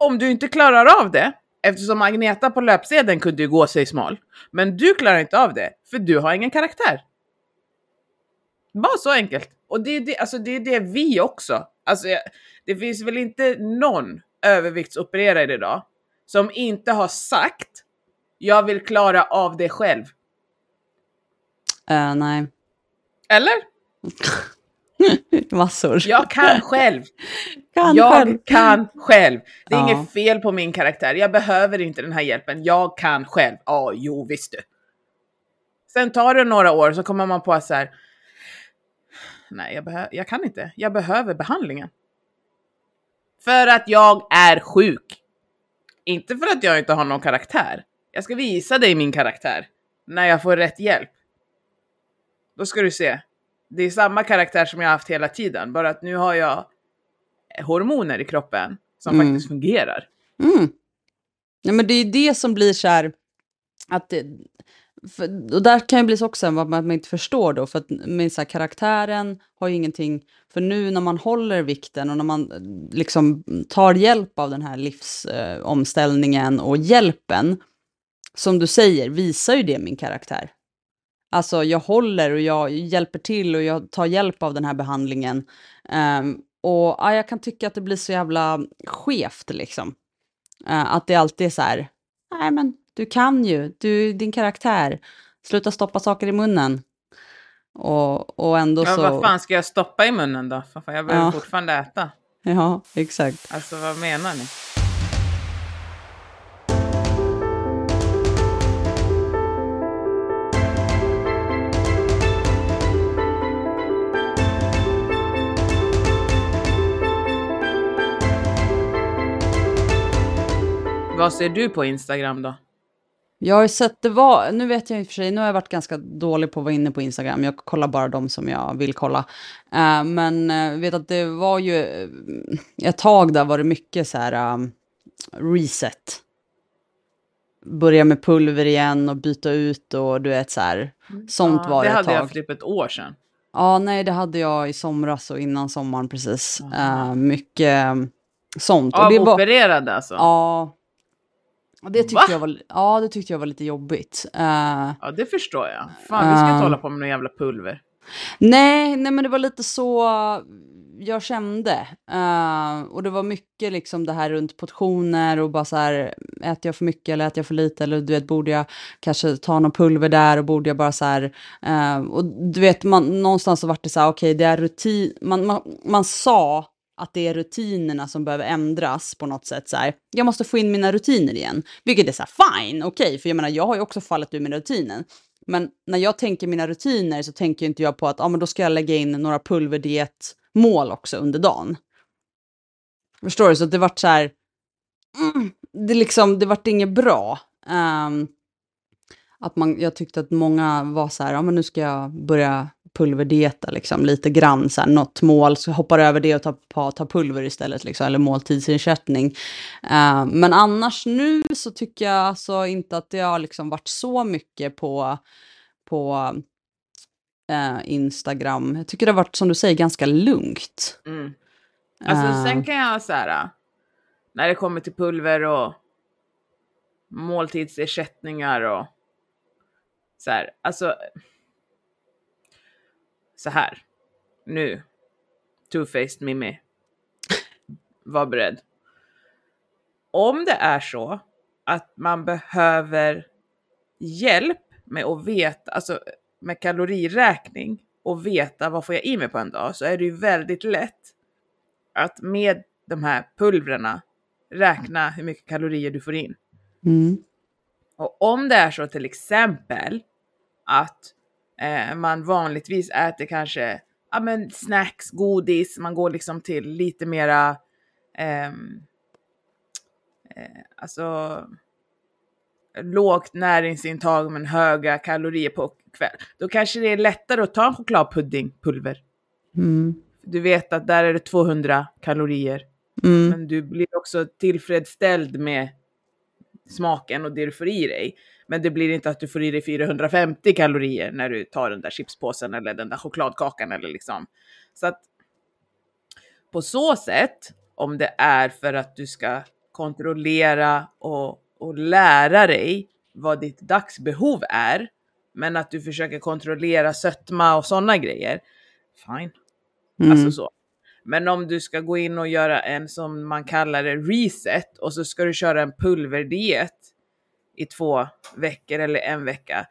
Om du inte klarar av det, eftersom Agneta på löpsedeln kunde ju gå sig smal. Men du klarar inte av det, för du har ingen karaktär. Bara så enkelt. Och det är det, alltså det, är det vi också. Alltså, det finns väl inte någon överviktsopererad idag som inte har sagt, jag vill klara av det själv. Uh, nej. Eller? Massor. Jag kan själv. Kan jag själv. kan själv. Det är ja. inget fel på min karaktär. Jag behöver inte den här hjälpen. Jag kan själv. Ja, oh, jo, visst du. Sen tar det några år så kommer man på så här. Nej, jag, behö- jag kan inte. Jag behöver behandlingen. För att jag är sjuk. Inte för att jag inte har någon karaktär. Jag ska visa dig min karaktär. När jag får rätt hjälp. Då ska du se. Det är samma karaktär som jag har haft hela tiden. Bara att nu har jag hormoner i kroppen som mm. faktiskt fungerar. Mm. Ja, men det är ju det som blir så här. Att det, För, och där kan ju bli så också vad man inte förstår då, för att med så här, karaktären har ju ingenting, för nu när man håller vikten och när man liksom tar hjälp av den här livsomställningen eh, och hjälpen, som du säger, visar ju det min karaktär. Alltså jag håller och jag hjälper till och jag tar hjälp av den här behandlingen. Um, och ja, jag kan tycka att det blir så jävla skevt liksom. Uh, att det alltid är så här, nej men du kan ju, du, din karaktär, sluta stoppa saker i munnen. Och, och ändå ja, så... Vad fan ska jag stoppa i munnen då? Fan, jag vill ja. fortfarande äta. Ja, exakt. Alltså vad menar ni? Vad ser du på Instagram då? Jag har sett det var, nu vet jag i och för sig, nu har jag varit ganska dålig på att vara inne på Instagram. Jag kollar bara de som jag vill kolla. Uh, men uh, vet att det var ju, uh, ett tag där var det mycket så här um, reset. Börja med pulver igen och byta ut och du vet så här. Sånt ja, var det ett tag. Det hade jag för typ ett år sedan. Ja, uh, nej det hade jag i somras och innan sommaren precis. Uh, mycket um, sånt. Ja, och det var, opererade alltså? Ja. Uh, Och det tyckte jag var, ja, det tyckte jag var lite jobbigt. Uh, ja, det förstår jag. Fan, vi ska inte uh, hålla på med någon jävla pulver. Nej, nej, men det var lite så jag kände. Uh, och det var mycket liksom det här runt portioner och bara så här, äter jag för mycket eller äter jag för lite? Eller du vet, borde jag kanske ta någon pulver där och borde jag bara så här... Uh, och du vet, man, någonstans så vart det så här, okej, okay, det är rutin... Man, man, man sa... att det är rutinerna som behöver ändras på något sätt. Så här, jag måste få in mina rutiner igen. Vilket är så här, fine, okej. Okay, för jag menar, jag har ju också fallit ur mina rutiner. Men när jag tänker mina rutiner så tänker inte jag på att ah, men då ska jag lägga in några pulverdietmål också under dagen. Förstår du? Så det vart så här, mm, det, liksom, det vart inget bra. Um, att man, jag tyckte att många var så här, ah, men nu ska jag börja... pulverdieta liksom, lite grann så här, något mål, så hoppar över det och tar, på, tar pulver istället liksom, eller måltidsersättning uh, men annars nu så tycker jag alltså inte att det har liksom varit så mycket på på uh, Instagram. Jag tycker det har varit, som du säger, ganska lugnt. Mm. Alltså uh, sen kan jag så här, när det kommer till pulver och måltidsersättningar och så här, alltså så här. Nu. Two-faced Mimmi. Var beredd. Om det är så att man behöver hjälp med att veta, alltså med kaloriräkning och veta vad får jag i mig på en dag, så är det ju väldigt lätt att med de här pulverna räkna hur mycket kalorier du får in. Mm. Och om det är så till exempel att man vanligtvis äter kanske ja, men snacks, godis. Man går liksom till lite mera eh, eh, alltså lågt näringsintag men höga kalorier på kväll. Då kanske det är lättare att ta en chokladpuddingpulver. Mm. Du vet att där är det tvåhundra kalorier. Mm. Men du blir också tillfredsställd med smaken och det du får i dig. Men det blir inte att du får i dig fyrahundrafemtio kalorier när du tar den där chipspåsen eller den där chokladkakan eller liksom. Så att på så sätt, om det är för att du ska kontrollera och, och lära dig vad ditt dagsbehov är, men att du försöker kontrollera sötma och sådana grejer, fine. Mm. Alltså så. Men om du ska gå in och göra en, som man kallar det, reset, och så ska du köra en pulverdiet i två veckor eller en vecka.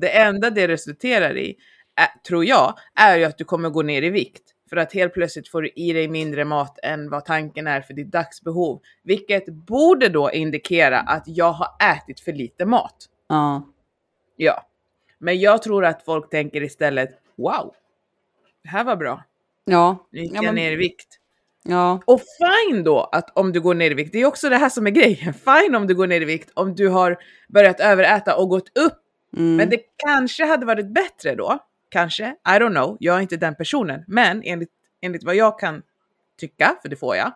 Det enda det resulterar i, är, tror jag, är ju att du kommer gå ner i vikt. För att helt plötsligt får du i dig mindre mat än vad tanken är för ditt dagsbehov. Vilket borde då indikera att jag har ätit för lite mat. Ja. Ja. Men jag tror att folk tänker istället, wow, det här var bra. Ja. Nu gick jag ja, men... ner i vikt. Ja. Och fine då att om du går ner i vikt, det är också det här som är grejen, fine om du går ner i vikt om du har börjat överäta och gått upp. Mm. Men det kanske hade varit bättre då, kanske, I don't know, jag är inte den personen, men enligt, enligt vad jag kan tycka, för det får jag,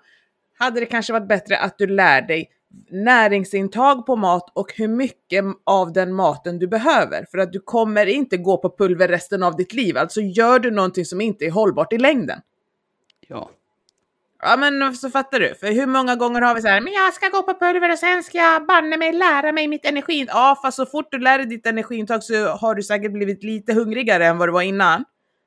hade det kanske varit bättre att du lär dig näringsintag på mat och hur mycket av den maten du behöver. För att du kommer inte gå på pulver resten av ditt liv. Alltså gör du någonting som inte är hållbart i längden. Ja. Ja, men så fattar du. För hur många gånger har vi så här, men jag ska gå på pulver och sen ska jag banne mig lära mig mitt energin. Ja, fast så fort du lär dig ditt energiintag så har du säkert blivit lite hungrigare än vad du var innan.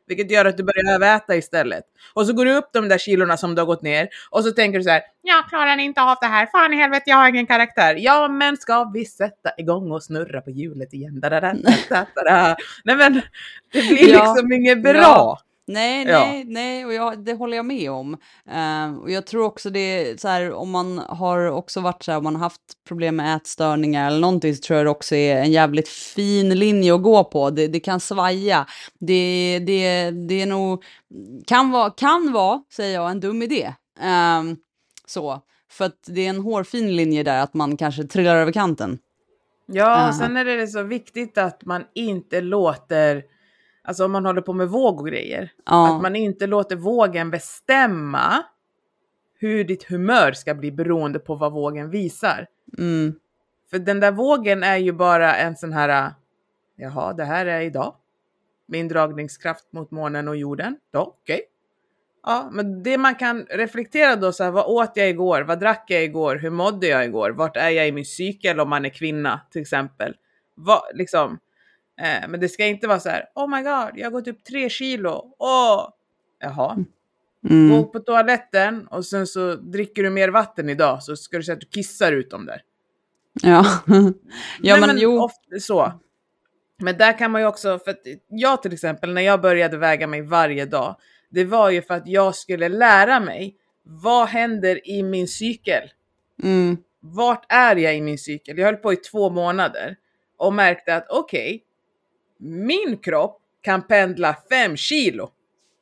Vilket gör att du börjar överäta istället. Och så går du upp de där kilorna som du har gått ner. Och så tänker du så här, jag klarar inte av det här. Fan i helvete, jag har ingen karaktär. Ja, men ska vi sätta igång och snurra på hjulet igen? Da, da, da, da, da, da. Nej, men det blir liksom ja. inget bra. Ja. Nej, nej, ja. nej. Och jag, det håller jag med om. Uh, och jag tror också det så här, om man har också varit så här, om man har haft problem med ätstörningar eller någonting, så tror jag det också är en jävligt fin linje att gå på. Det, det kan svaja. Det, det, det är nog, kan vara, kan vara, säger jag, en dum idé. Uh, så. För att det är en hårfin linje där, att man kanske trillar över kanten. Ja, uh. sen är det så viktigt att man inte låter... Alltså om man håller på med våg och grejer. Ja. Att man inte låter vågen bestämma hur ditt humör ska bli beroende på vad vågen visar. Mm. För den där vågen är ju bara en sån här, jaha, det här är idag. Med indragningskraft mot månen och jorden. Då, okej. Okay. Ja, men det man kan reflektera då så här, vad åt jag igår? Vad drack jag igår? Hur mådde jag igår? Vart är jag i min cykel om man är kvinna till exempel? Vad, liksom... Men det ska inte vara så här, oh my god, jag har gått upp tre kilo. Åh, jaha. Mm. Gå på toaletten och sen så dricker du mer vatten idag, så ska du säga att du kissar ut dem där. Ja, ja. Nej, men, men jo. Ofta så. Men där kan man ju också, för att jag till exempel, när jag började väga mig varje dag, det var ju för att jag skulle lära mig, vad händer i min cykel? Mm. Vart är jag i min cykel? Jag höll på i två månader och märkte att okej, okay, min kropp kan pendla fem kilo.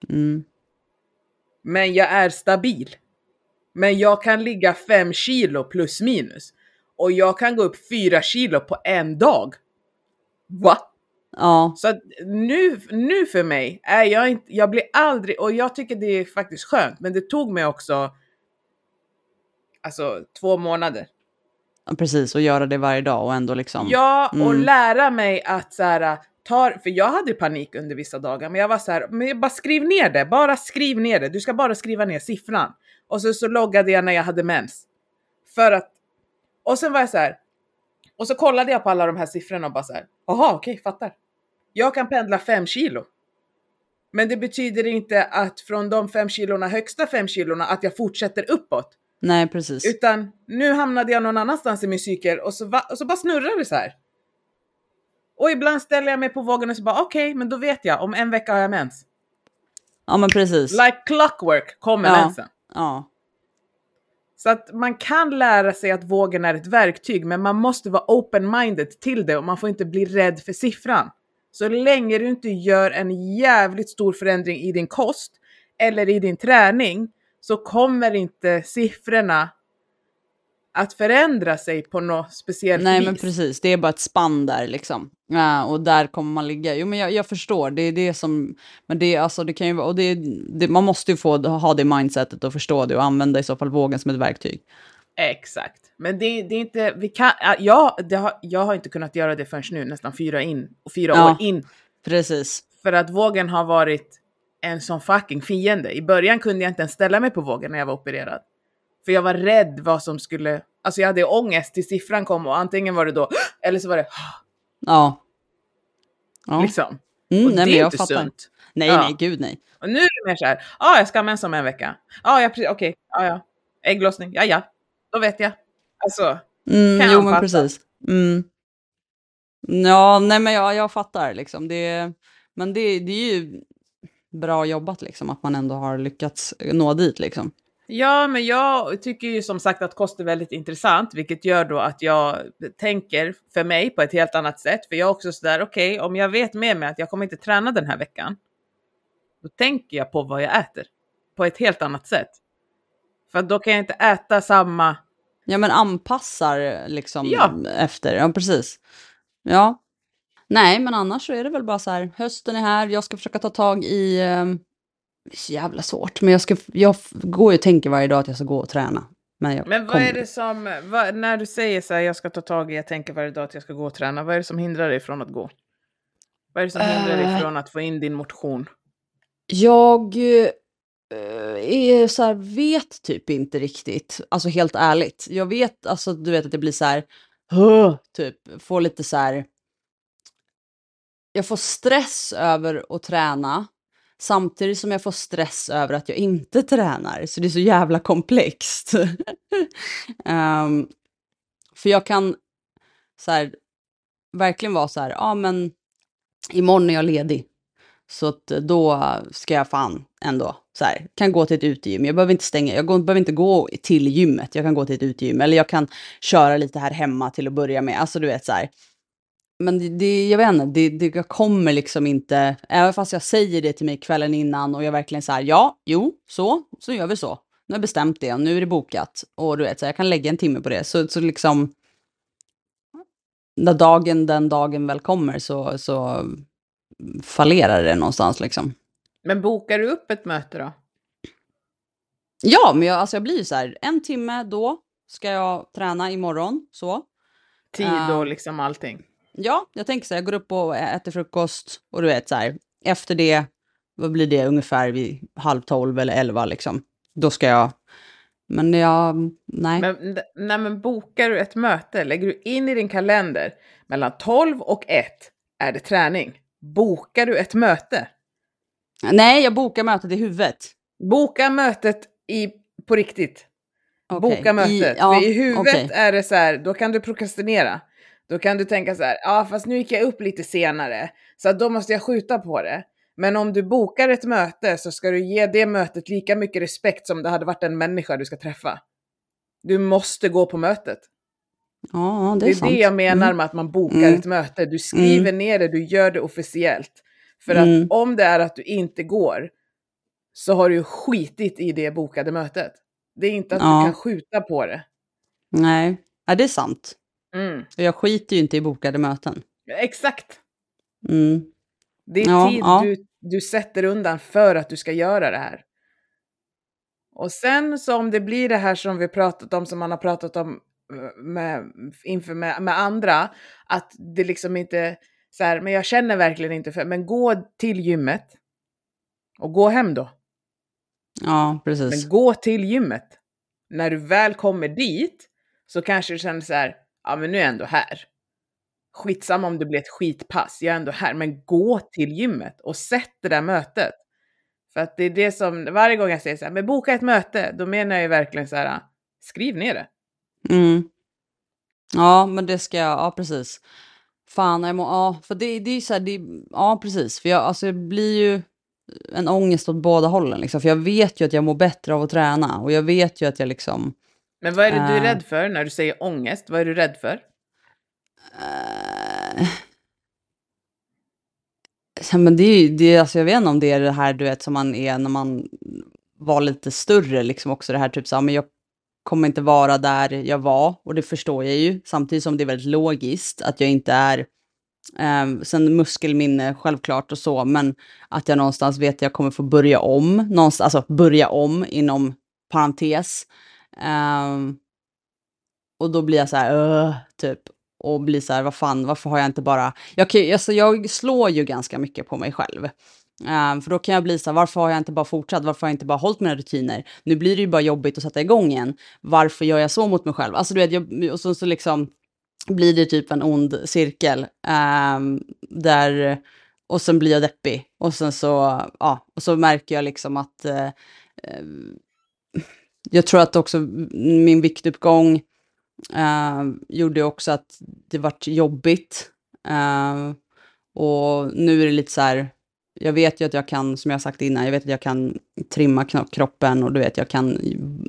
Mm. Men jag är stabil. Men jag kan ligga fem kilo plus minus. Och jag kan gå upp fyra kilo på en dag. Va? Ja. Så nu, nu för mig är jag inte... Jag blir aldrig... Och jag tycker det är faktiskt skönt. Men det tog mig också... Alltså två månader. Ja, precis, och göra det varje dag och ändå liksom... Ja, och mm. lära mig att så här... Tar, för jag hade panik under vissa dagar, men jag var så här, men bara skriv ner det, bara skriv ner det, du ska bara skriva ner siffran. Och så, så loggade jag när jag hade mens. För att, och sen var jag så här, och så kollade jag på alla de här siffrorna och bara så här, jaha, okej, okay, fattar. Jag kan pendla fem kilo. Men det betyder inte att från de fem kilorna, högsta fem kilorna, att jag fortsätter uppåt. Nej, precis. Utan nu hamnade jag någon annanstans i min cykel och så, va, och så bara snurrar det så här. Och ibland ställer jag mig på vågen och så bara, okej, okay, men då vet jag. Om en vecka har jag mens. Ja, men precis. Like clockwork kommer ja. mensen. Ja. Så att man kan lära sig att vågen är ett verktyg. Men man måste vara open-minded till det. Och man får inte bli rädd för siffran. Så länge du inte gör en jävligt stor förändring i din kost. Eller i din träning. Så kommer inte siffrorna... att förändra sig på något speciellt Nej, vis. Nej, men precis. Det är bara ett spann där liksom. Ja, och där kommer man ligga. Jo, men jag, jag förstår. Det är det som... Men det, alltså, det kan ju, och det, det, man måste ju få ha det mindsetet och förstå det och använda i så fall vågen som ett verktyg. Exakt. Men det, det är inte... Vi kan, ja, det har, jag har inte kunnat göra det förrän nu. Nästan fyra, in, fyra ja, år in. Precis. För att vågen har varit en sån fucking fiende. I början kunde jag inte ens ställa mig på vågen när jag var opererad. För jag var rädd vad som skulle... Alltså jag hade ångest till siffran kom. Och antingen var det då... Eller så var det... Ja. ja. Liksom. Mm, och nej, det är inte sunt. Nej, ja. nej, gud nej. Och nu är det mer så här... Ja, ah, jag ska mens om en vecka. Ah, ja, okej. Okay. Ah, ja, ägglossning. Ja, ja. Då vet jag. Alltså... Mm, kan jo, men precis. Mm. Ja, nej men jag, jag fattar liksom. Det, men det, det är ju bra jobbat liksom. Att man ändå har lyckats nå dit liksom. Ja, men jag tycker ju som sagt att kost är väldigt intressant, vilket gör då att jag tänker för mig på ett helt annat sätt. För jag är också sådär, okej, okay, om jag vet med mig att jag kommer inte träna den här veckan, då tänker jag på vad jag äter på ett helt annat sätt. För då kan jag inte äta samma... Ja, men anpassar liksom ja. efter, ja precis. Ja, nej men annars så är det väl bara så här, hösten är här, jag ska försöka ta tag i... Eh... Det är så jävla svårt, men jag, ska, jag går ju och tänker varje dag att jag ska gå och träna. Men, jag Men vad kommer. är det som, vad, när du säger så här, jag ska ta tag i, jag tänker varje dag att jag ska gå och träna. Vad är det som hindrar dig från att gå? Vad är det som hindrar dig från att få in din motion? Jag är så här, vet typ inte riktigt. Alltså helt ärligt. Jag vet, alltså du vet att det blir så här, typ, får lite så här. Jag får stress över att träna. Samtidigt som jag får stress över att jag inte tränar. Så det är så jävla komplext. um, för jag kan så här, verkligen vara så här, ja ah, men imorgon är jag ledig. Så att då ska jag fan ändå så här, kan gå till ett utegym. Jag behöver inte stänga, jag går, behöver inte gå till gymmet. Jag kan gå till ett utegym. Eller jag kan köra lite här hemma till att börja med. Alltså du vet så här. Men det, det, jag vet inte, det, det, jag kommer liksom inte, även fast jag säger det till mig kvällen innan och jag verkligen så här, ja, jo, så, så gör vi så. Nu har jag bestämt det och nu är det bokat. Och du vet, så här, jag kan lägga en timme på det. Så, så liksom, när dagen, den dagen väl kommer så, så fallerar det någonstans liksom. Men bokar du upp ett möte då? Ja, men jag, alltså jag blir ju så här, en timme då ska jag träna imorgon, så. Tid och liksom allting. Ja, jag tänker så här, jag går upp och äter frukost och du vet så här, efter det, vad blir det ungefär vid halv tolv eller elva liksom. Då ska jag, men jag, nej. Men, nej men bokar du ett möte, lägger du in i din kalender, mellan tolv och ett är det träning. Bokar du ett möte? Nej, jag bokar mötet i huvudet. Boka mötet i, på riktigt. Okay. Boka mötet, I, ja, för i huvudet okay. är det så här, då kan du prokrastinera. Då kan du tänka så här, ja fast nu gick jag upp lite senare så då måste jag skjuta på det. Men om du bokar ett möte så ska du ge det mötet lika mycket respekt som det hade varit en människa du ska träffa. Du måste gå på mötet. Ja, det är, det, är sant. det jag menar mm. med att man bokar mm. ett möte. Du skriver mm. ner det, du gör det officiellt. För att mm. om det är att du inte går så har du skitit i det bokade mötet. Det är inte att ja. du kan skjuta på det. Nej, ja, det är sant. Mm. Jag skiter ju inte i bokade möten. Exakt. Mm. Det är ja, tid ja. Du, du sätter undan för att du ska göra det här. Och sen så om det blir det här som vi pratat om, som man har pratat om med, inför, med, med andra, att det liksom inte så här, men jag känner verkligen inte för, men gå till gymmet och gå hem då. Ja, precis. Men gå till gymmet. När du väl kommer dit så kanske du känner så här, ja men nu är jag ändå här. Skitsamma om det blir ett skitpass. Jag är ändå här. Men gå till gymmet. Och sätt det där mötet. För att det är det som. Varje gång jag säger så här. Men boka ett möte. Då menar jag ju verkligen så här. Skriv ner det. Mm. Ja men det ska jag. Ja precis. Fan jag må. Ja för det, det är ju så här. Det, ja precis. För jag, alltså, jag blir ju. En ångest åt båda hållen. Liksom. För jag vet ju att jag mår bättre av att träna. Och jag vet ju att jag liksom. Men vad är det du är rädd för när du säger ångest? Vad är du rädd för? Uh, men det är ju, det är, alltså jag vet inte om det är det här du vet som man är när man var lite större liksom också det här typ så här, men jag kommer inte vara där jag var och det förstår jag ju samtidigt som det är väldigt logiskt att jag inte är um, sen muskelminne självklart och så men att jag någonstans vet att jag kommer få börja om, någonstans, alltså börja om inom parentes. Um, och då blir jag så här uh, typ och blir så här vad fan varför har jag inte bara jag, alltså, jag slår ju ganska mycket på mig själv um, för då kan jag bli så här, varför har jag inte bara fortsatt, varför har jag inte bara hållit mina rutiner, nu blir det ju bara jobbigt att sätta igång igen, varför gör jag så mot mig själv, alltså du vet jag, och så, så liksom blir det typ en ond cirkel um, där och sen blir jag deppig och sen så ja och så märker jag liksom att uh, uh, jag tror att också min viktuppgång eh, gjorde också att det vart jobbigt. Eh, och nu är det lite så här, jag vet ju att jag kan, som jag sagt innan, jag vet att jag kan trimma kroppen och du vet jag kan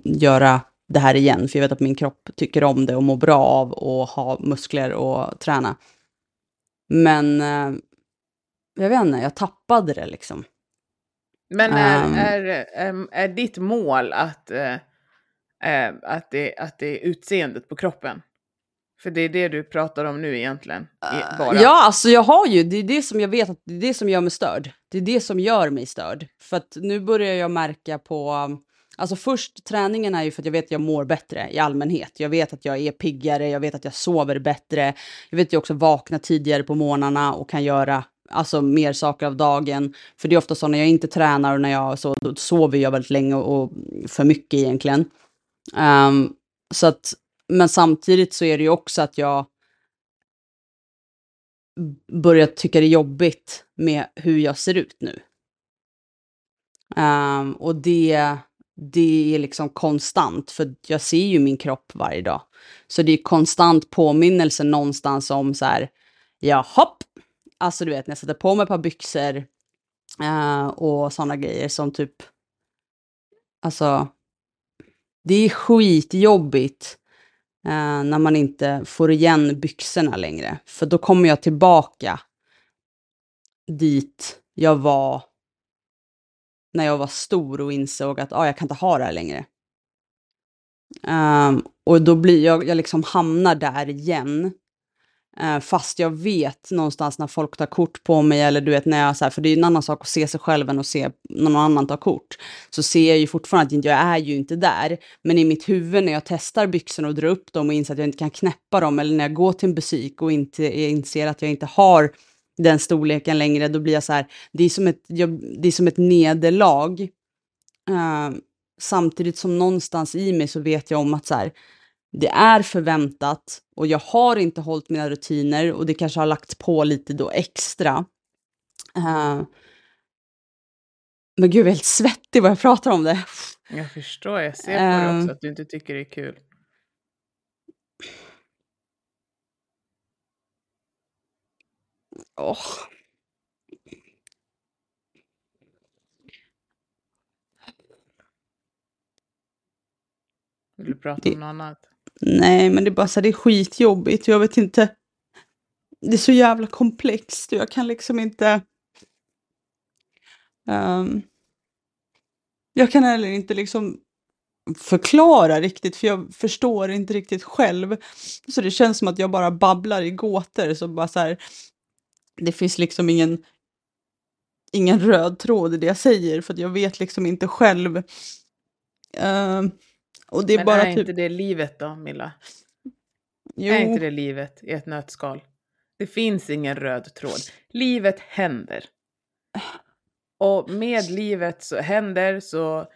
göra det här igen. För jag vet att min kropp tycker om det och mår bra av och ha muskler och träna. Men eh, jag vet inte, jag tappade det liksom. Men är, är, är, är ditt mål att, äh, att, det, att det är utseendet på kroppen? För det är det du pratar om nu egentligen. Bara. Ja, alltså jag har ju, det är det som jag vet att det är det som gör mig störd. Det är det som gör mig störd. För att nu börjar jag märka på, Alltså först, träningen är ju för att jag vet att jag mår bättre i allmänhet. Jag vet att jag är piggare, jag vet att jag sover bättre. Jag vet att jag också vaknar tidigare på morgnarna och kan göra alltså mer saker av dagen. För det är ofta så när jag inte tränar och när jag så, då sover jag väldigt länge och, och för mycket egentligen. Um, så att, men samtidigt så är det ju också att jag börjar tycka det är jobbigt med hur jag ser ut nu. Um, och det... Det är liksom konstant, för jag ser ju min kropp varje dag. Så det är konstant påminnelse någonstans om så här, ja hopp. Alltså du vet, när jag sätter på mig ett par byxor uh, och sådana grejer som typ, alltså det är skitjobbigt uh, när man inte får igen byxorna längre. För då kommer jag tillbaka dit jag var när jag var stor och insåg att ah, jag kan inte ha det här längre. Um, och då blir jag, jag liksom hamnar där igen. Uh, fast jag vet någonstans när folk tar kort på mig. Eller du vet när jag så här, för det är en annan sak att se sig själv än att se någon annan ta kort. Så ser jag ju fortfarande att jag är ju inte där. Men i mitt huvud när jag testar byxorna och drar upp dem och inser att jag inte kan knäppa dem. Eller när jag går till en butik och inte, inser att jag inte har den storleken längre, då blir jag så här, det är som ett, jag, det är som ett nederlag. Uh, samtidigt som någonstans i mig så vet jag om att så här, det är förväntat och jag har inte hållit mina rutiner och det kanske har lagts på lite då extra. Uh, men gud, jag är helt svettig vad jag pratar om det. Jag förstår, jag ser på uh, det också att du inte tycker det är kul. Åh. Oh. Vill du prata om något annat? Nej, men det är bara så här, det är skitjobbigt. Jag vet inte. Det är så jävla komplext. Jag kan liksom inte. Um, jag kan heller inte liksom förklara riktigt, för jag förstår inte riktigt själv. Så det känns som att jag bara babblar i gåtor. Så bara så här. Det finns liksom ingen, ingen röd tråd i det jag säger. För att jag vet liksom inte själv. Uh, och det är Men bara är typ... inte det livet då, Milla? Jo. Är inte det livet i ett nötskal? Det finns ingen röd tråd. Livet händer. Och med livet så händer så...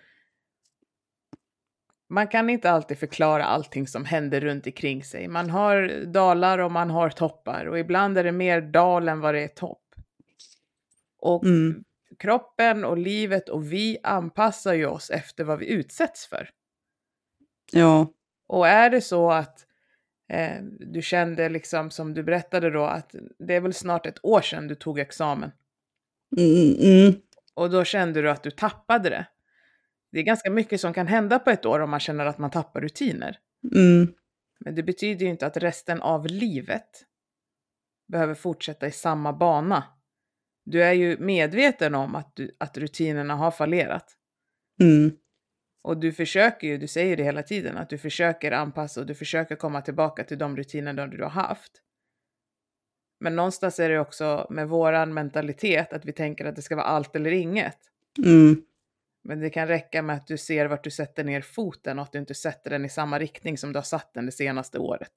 Man kan inte alltid förklara allting som händer runt omkring sig. Man har dalar och man har toppar. Och ibland är det mer dal än vad det är topp. Och mm. kroppen och livet och vi anpassar ju oss efter vad vi utsätts för. Ja. Och är det så att eh, du kände liksom som du berättade då. Att det är väl snart ett år sedan du tog examen. Mm, mm. Och då kände du att du tappade det. Det är ganska mycket som kan hända på ett år om man känner att man tappar rutiner. Mm. Men det betyder ju inte att resten av livet behöver fortsätta i samma bana. Du är ju medveten om att, du, att rutinerna har fallerat. Mm. Och du försöker ju, du säger det hela tiden, att du försöker anpassa och du försöker komma tillbaka till de rutiner du har haft. Men någonstans är det också med våran mentalitet att vi tänker att det ska vara allt eller inget. Mm. Men det kan räcka med att du ser vart du sätter ner foten och att du inte sätter den i samma riktning som du har satt den det senaste året.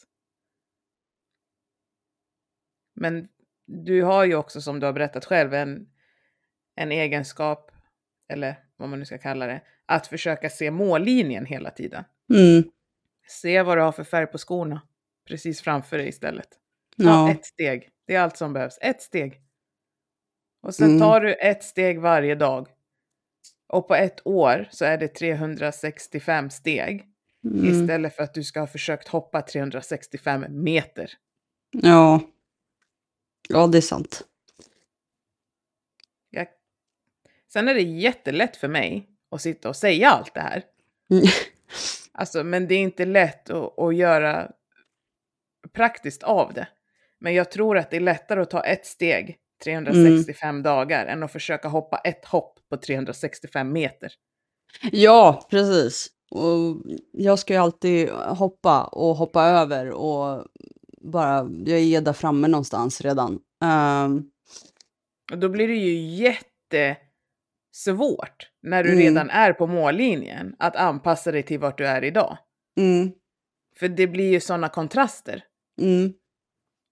Men du har ju också, som du har berättat själv, en, en egenskap, eller vad man nu ska kalla det, att försöka se mållinjen hela tiden. Mm. Se vad du har för färg på skorna precis framför dig istället. Ta ja. ett steg, det är allt som behövs. Ett steg. Och sen mm. tar du ett steg varje dag. Och på ett år så är det trehundrasextiofem steg. Mm. Istället för att du ska ha försökt hoppa trehundrasextiofem meter. Ja. Ja, det är sant. Jag... Sen är det jättelätt för mig att sitta och säga allt det här. Mm. Alltså, men det är inte lätt att, att göra praktiskt av det. Men jag tror att det är lättare att ta ett steg trehundrasextiofem mm. dagar än att försöka hoppa ett hopp på trehundrasextiofem meter. Ja, precis. Och jag ska ju alltid hoppa och hoppa över och bara, jag är där framme någonstans redan. Um... Och då blir det ju jätte svårt när du mm. redan är på mållinjen att anpassa dig till vart du är idag. Mm. För det blir ju sådana kontraster. Mm.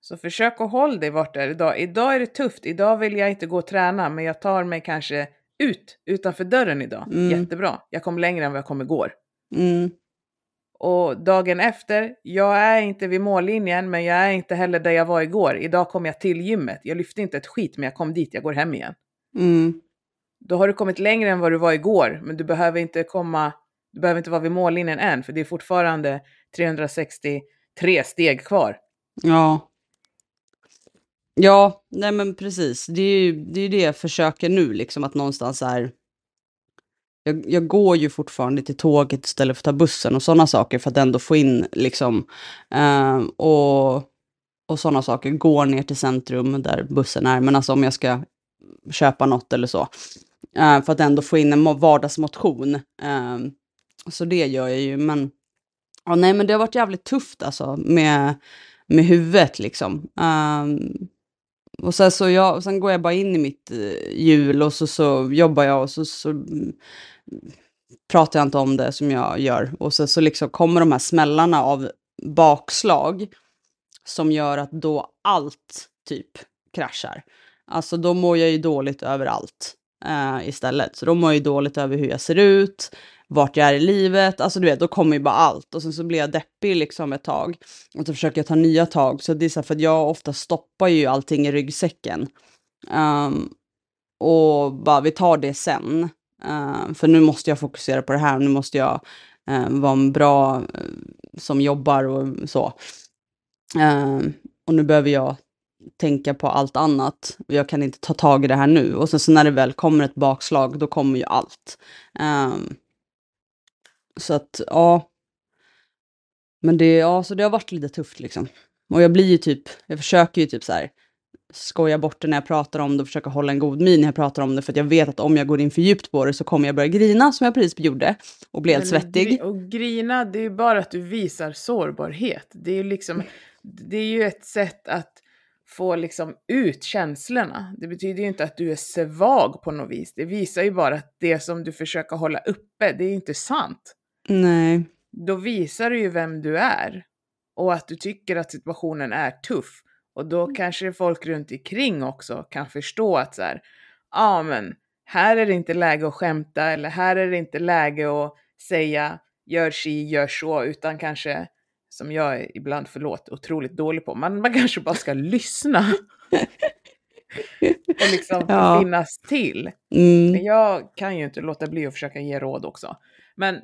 Så försök att hålla dig vart du är idag. Idag är det tufft. Idag vill jag inte gå och träna, men jag tar mig kanske ut utanför dörren idag. Mm. Jättebra. Jag kom längre än vad jag kom igår. Mm. Och dagen efter, jag är inte vid mållinjen, men jag är inte heller där jag var igår. Idag kom jag till gymmet. Jag lyfte inte ett skit, men jag kom dit. Jag går hem igen. Mm. Då har du kommit längre än vad du var igår, men du behöver inte komma, du behöver inte vara vid mållinjen än, för det är fortfarande trehundrasextiotre steg kvar. Ja. Ja, nej men precis. Det är ju det, är det jag försöker nu, liksom att någonstans är... Jag, jag går ju fortfarande till tåget istället för att ta bussen och sådana saker för att ändå få in liksom... Eh, och och sådana saker. Går ner till centrum där bussen är, men alltså om jag ska köpa något eller så. Eh, för att ändå få in en vardagsmotion. Eh, så det gör jag ju, men... Ja, nej men det har varit jävligt tufft alltså med, med huvudet liksom. Um, och sen, så jag, och sen går jag bara in i mitt hjul och så, så jobbar jag och så, så pratar jag inte om det som jag gör. Och sen så liksom kommer de här smällarna av bakslag som gör att då allt typ kraschar. Alltså då mår jag ju dåligt över allt uh, istället. Så då mår jag ju dåligt över hur jag ser ut. Vart jag är i livet, alltså du vet, då kommer ju bara allt. Och sen så blir jag deppig liksom ett tag. Och så försöker jag ta nya tag. Så det är så här, för att jag ofta stoppar ju allting i ryggsäcken. Um, och bara, vi tar det sen. Uh, för nu måste jag fokusera på det här. Nu måste jag uh, vara en bra uh, som jobbar och så. Uh, och nu behöver jag tänka på allt annat. Jag kan inte ta tag i det här nu. Och sen så när det väl kommer ett bakslag, då kommer ju allt. Um, Så att, ja. Men det, ja, så det har varit lite tufft liksom. Och jag blir ju typ, jag försöker ju typ så här skoja bort det när jag pratar om det och försöka hålla en god min när jag pratar om det. För att jag vet att om jag går in för djupt på det så kommer jag börja grina som jag precis gjorde. Och bli helt svettig. Och grina, det är ju bara att du visar sårbarhet. Det är ju liksom, det är ju ett sätt att få liksom ut känslorna. Det betyder ju inte att du är svag på något vis. Det visar ju bara att det som du försöker hålla uppe, det är ju inte sant. Nej. Då visar du ju vem du är. Och att du tycker att situationen är tuff. Och då kanske folk runt omkring också kan förstå att så här, ja men här är det inte läge att skämta. Eller här är det inte läge att säga gör si, gör så. Utan kanske, som jag är ibland, förlåt, otroligt dålig på. Man, man kanske bara ska lyssna. Och liksom ja. finnas till. Mm. Men jag kan ju inte låta bli att försöka ge råd också. Men...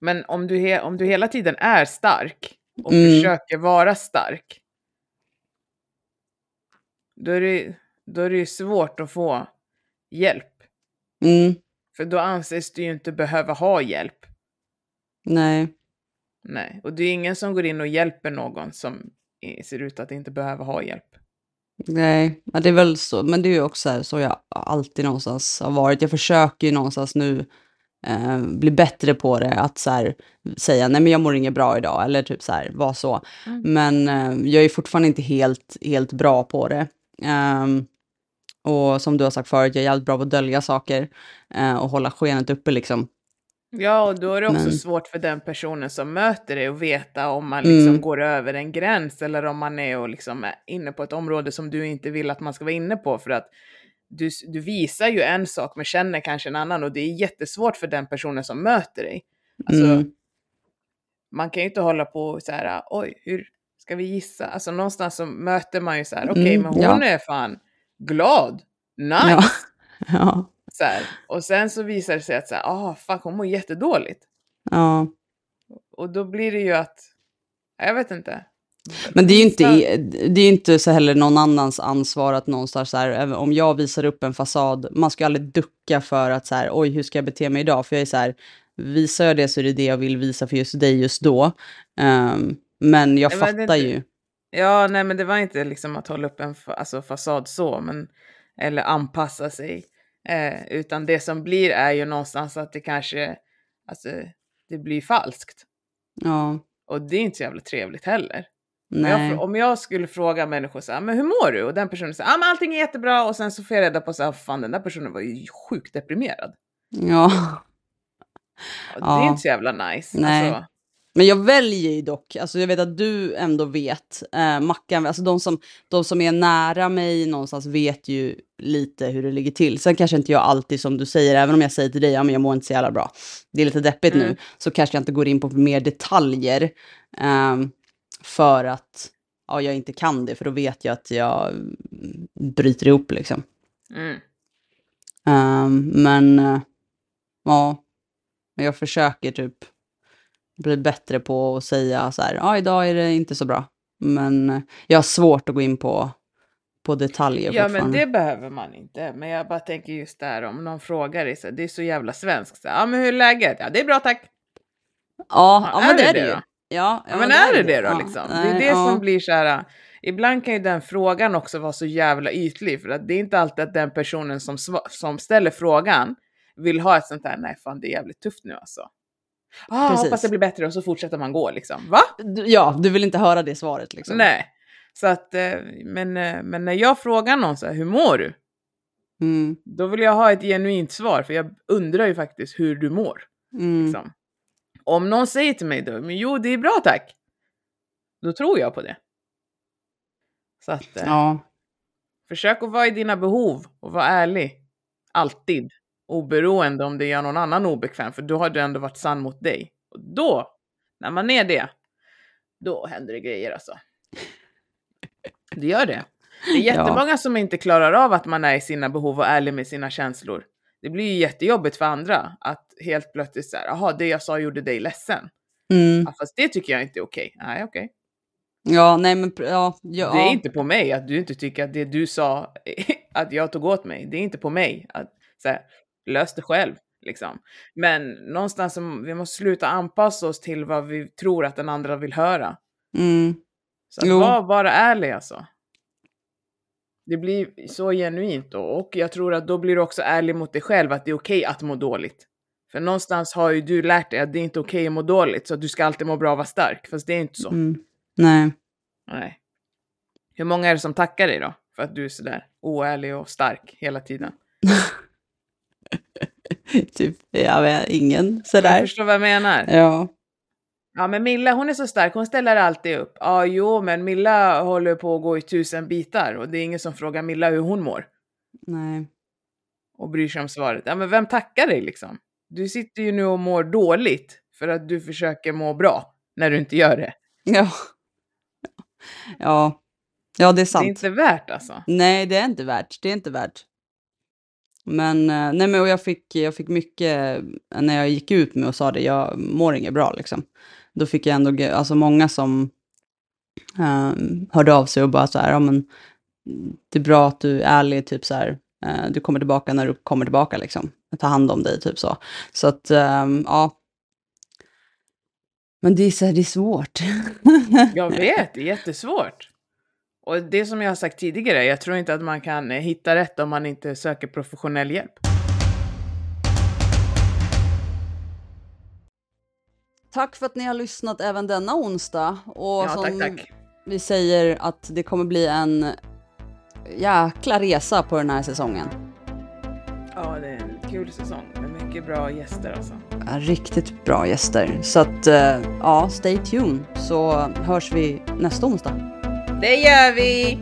Men om du, he- om du hela tiden är stark och mm. försöker vara stark, då är det, då är det ju svårt att få hjälp. Mm. För då anses du ju inte behöva ha hjälp. Nej. Nej. Och det är ingen som går in och hjälper någon som ser ut att inte behöva ha hjälp. Nej, det är väl så. Men det är ju också så jag alltid någonstans har varit. Jag försöker ju någonstans nu Eh, bli bättre på det, att så här, säga nej men jag mår inget bra idag eller typ så här, var så mm. men eh, jag är fortfarande inte helt, helt bra på det eh, och som du har sagt förut, jag är jävligt bra på att dölja saker eh, och hålla skenet uppe liksom. Ja, och då är det också men... svårt för den personen som möter dig att veta om man liksom mm. går över en gräns eller om man är och liksom är inne på ett område som du inte vill att man ska vara inne på, för att Du, du visar ju en sak men känner kanske en annan, och det är jättesvårt för den personen som möter dig. Alltså, mm. man kan ju inte hålla på så här, oj, hur ska vi gissa? Alltså någonstans så möter man ju så här, okej, okay, mm, men hon ja. är fan glad. Nice. Ja. Ja. Så här. Och sen så visar det sig att så här, ah, fuck, hon mår jättedåligt. Ja. Och då blir det ju att, jag vet inte. Men det är ju inte, det är inte så heller någon annans ansvar att någonstans så här, om jag visar upp en fasad, man ska aldrig ducka för att så här, oj hur ska jag bete mig idag, för jag är så här, visar jag det så är det det jag vill visa för just dig just då. Um, men jag nej, fattar men det, ju. Ja, nej men det var inte liksom att hålla upp en fa- alltså fasad så, men eller anpassa sig eh, utan det som blir är ju någonstans att det kanske, alltså det blir falskt. Ja. Och det är inte så jävla trevligt heller. Nej. Jag, om jag skulle fråga människor så här, men hur mår du? Och den personen säger, ah, men allting är jättebra. Och sen så får jag reda på så här, fan, den där personen var ju sjukt deprimerad. Ja. Det är ja. Inte så jävla nice. Nej. Alltså. Men jag väljer ju dock, alltså jag vet att du ändå vet, eh, Mackan, alltså de som, de som är nära mig någonstans vet ju lite hur det ligger till. Sen kanske inte jag alltid, som du säger, även om jag säger till dig, ja men jag mår inte så jävla bra, det är lite deppigt mm. nu, så kanske jag inte går in på mer detaljer eh, för att ja, jag inte kan det, för då vet jag att jag bryter ihop liksom. Mm. Eh, men eh, ja, jag försöker typ blir bättre på att säga så här, ja ah, idag är det inte så bra. Men jag har svårt att gå in på, på detaljer. Ja men det behöver man inte. Men jag bara tänker just där, om någon frågar dig så, det är så jävla svenskt. Ja ah, men hur är läget? Ja det är bra tack. Ja, ja, ja men det är det, det ju. Ja, ja, ja men det är det, det då ja, liksom. Nej, det är det ja. Som blir så här. Ibland kan ju den frågan också vara så jävla ytlig. För att det är inte alltid att den personen som, som ställer frågan vill ha ett sånt här, nej fan det är jävligt tufft nu alltså. Ah, hoppas det blir bättre, och så fortsätter man gå liksom. Va? Ja, du vill inte höra det svaret liksom. Nej, så att men, men när jag frågar någon så här, hur mår du? Mm. Då vill jag ha ett genuint svar, för jag undrar ju faktiskt hur du mår mm. liksom. Om någon säger till mig då, men jo det är bra tack, då tror jag på det. Så att ja. Försök att vara i dina behov och vara ärlig, alltid, oberoende om det gör någon annan obekväm, för då har du ändå varit sann mot dig. Och då, när man är det, då händer det grejer alltså. Det gör det. Det är jättemånga ja. Som inte klarar av att man är i sina behov och ärlig med sina känslor. Det blir ju jättejobbigt för andra att helt plötsligt så här, jaha, det jag sa gjorde dig ledsen. Mm. Ja, fast det tycker jag inte är okej. Nej, okej. Ja, nej men ja, ja. Det är inte på mig att du inte tycker att det du sa att jag tog åt mig. Det är inte på mig att så här, lös det själv, liksom. Men någonstans som vi måste sluta anpassa oss till vad vi tror att den andra vill höra. Mm. Så att var bara ärlig alltså. Det blir så genuint då. Och jag tror att då blir du också ärlig mot dig själv, att det är okej att må dåligt. För någonstans har ju du lärt dig att det är inte okej att må dåligt, så att du ska alltid må bra och vara stark. Fast det är inte så. Mm. Nej. Nej. Hur många är det som tackar dig då? För att du är sådär oärlig och stark hela tiden. Typ, jag vet, ingen sådär. Jag förstår vad jag menar. Ja. Ja, men Milla, hon är så stark, hon ställer alltid upp. Ja, jo, men Milla håller på att gå i tusen bitar, och det är ingen som frågar Milla hur hon mår. Nej. Och bryr sig om svaret. Ja, men vem tackar dig liksom? Du sitter ju nu och mår dåligt för att du försöker må bra när du inte gör det. Ja. Ja. Ja, det är sant. Det är inte värt alltså. Nej, det är inte värt. Det är inte värt. Men, nej men och jag fick, jag fick mycket, när jag gick ut med och sa det, jag mår inget bra liksom. Då fick jag ändå, alltså många som eh, hörde av sig och bara så här, ja men det är bra att du är ärlig, typ så här, eh, du kommer tillbaka när du kommer tillbaka liksom. Ta hand om dig, typ så. Så att, eh, ja. Men det är så här, det är svårt. Jag vet, det är jättesvårt. Och det som jag har sagt tidigare, jag tror inte att man kan hitta rätt om man inte söker professionell hjälp. Tack för att ni har lyssnat även denna onsdag. Och ja, som tack, tack. Vi säger att det kommer bli en jäkla resa på den här säsongen. Ja, det är en kul säsong med mycket bra gäster alltså. Ja, riktigt bra gäster. Så att, ja, stay tuned. Så hörs vi nästa onsdag. Det gör vi!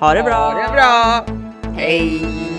Ha det bra! Ha det bra! Hej!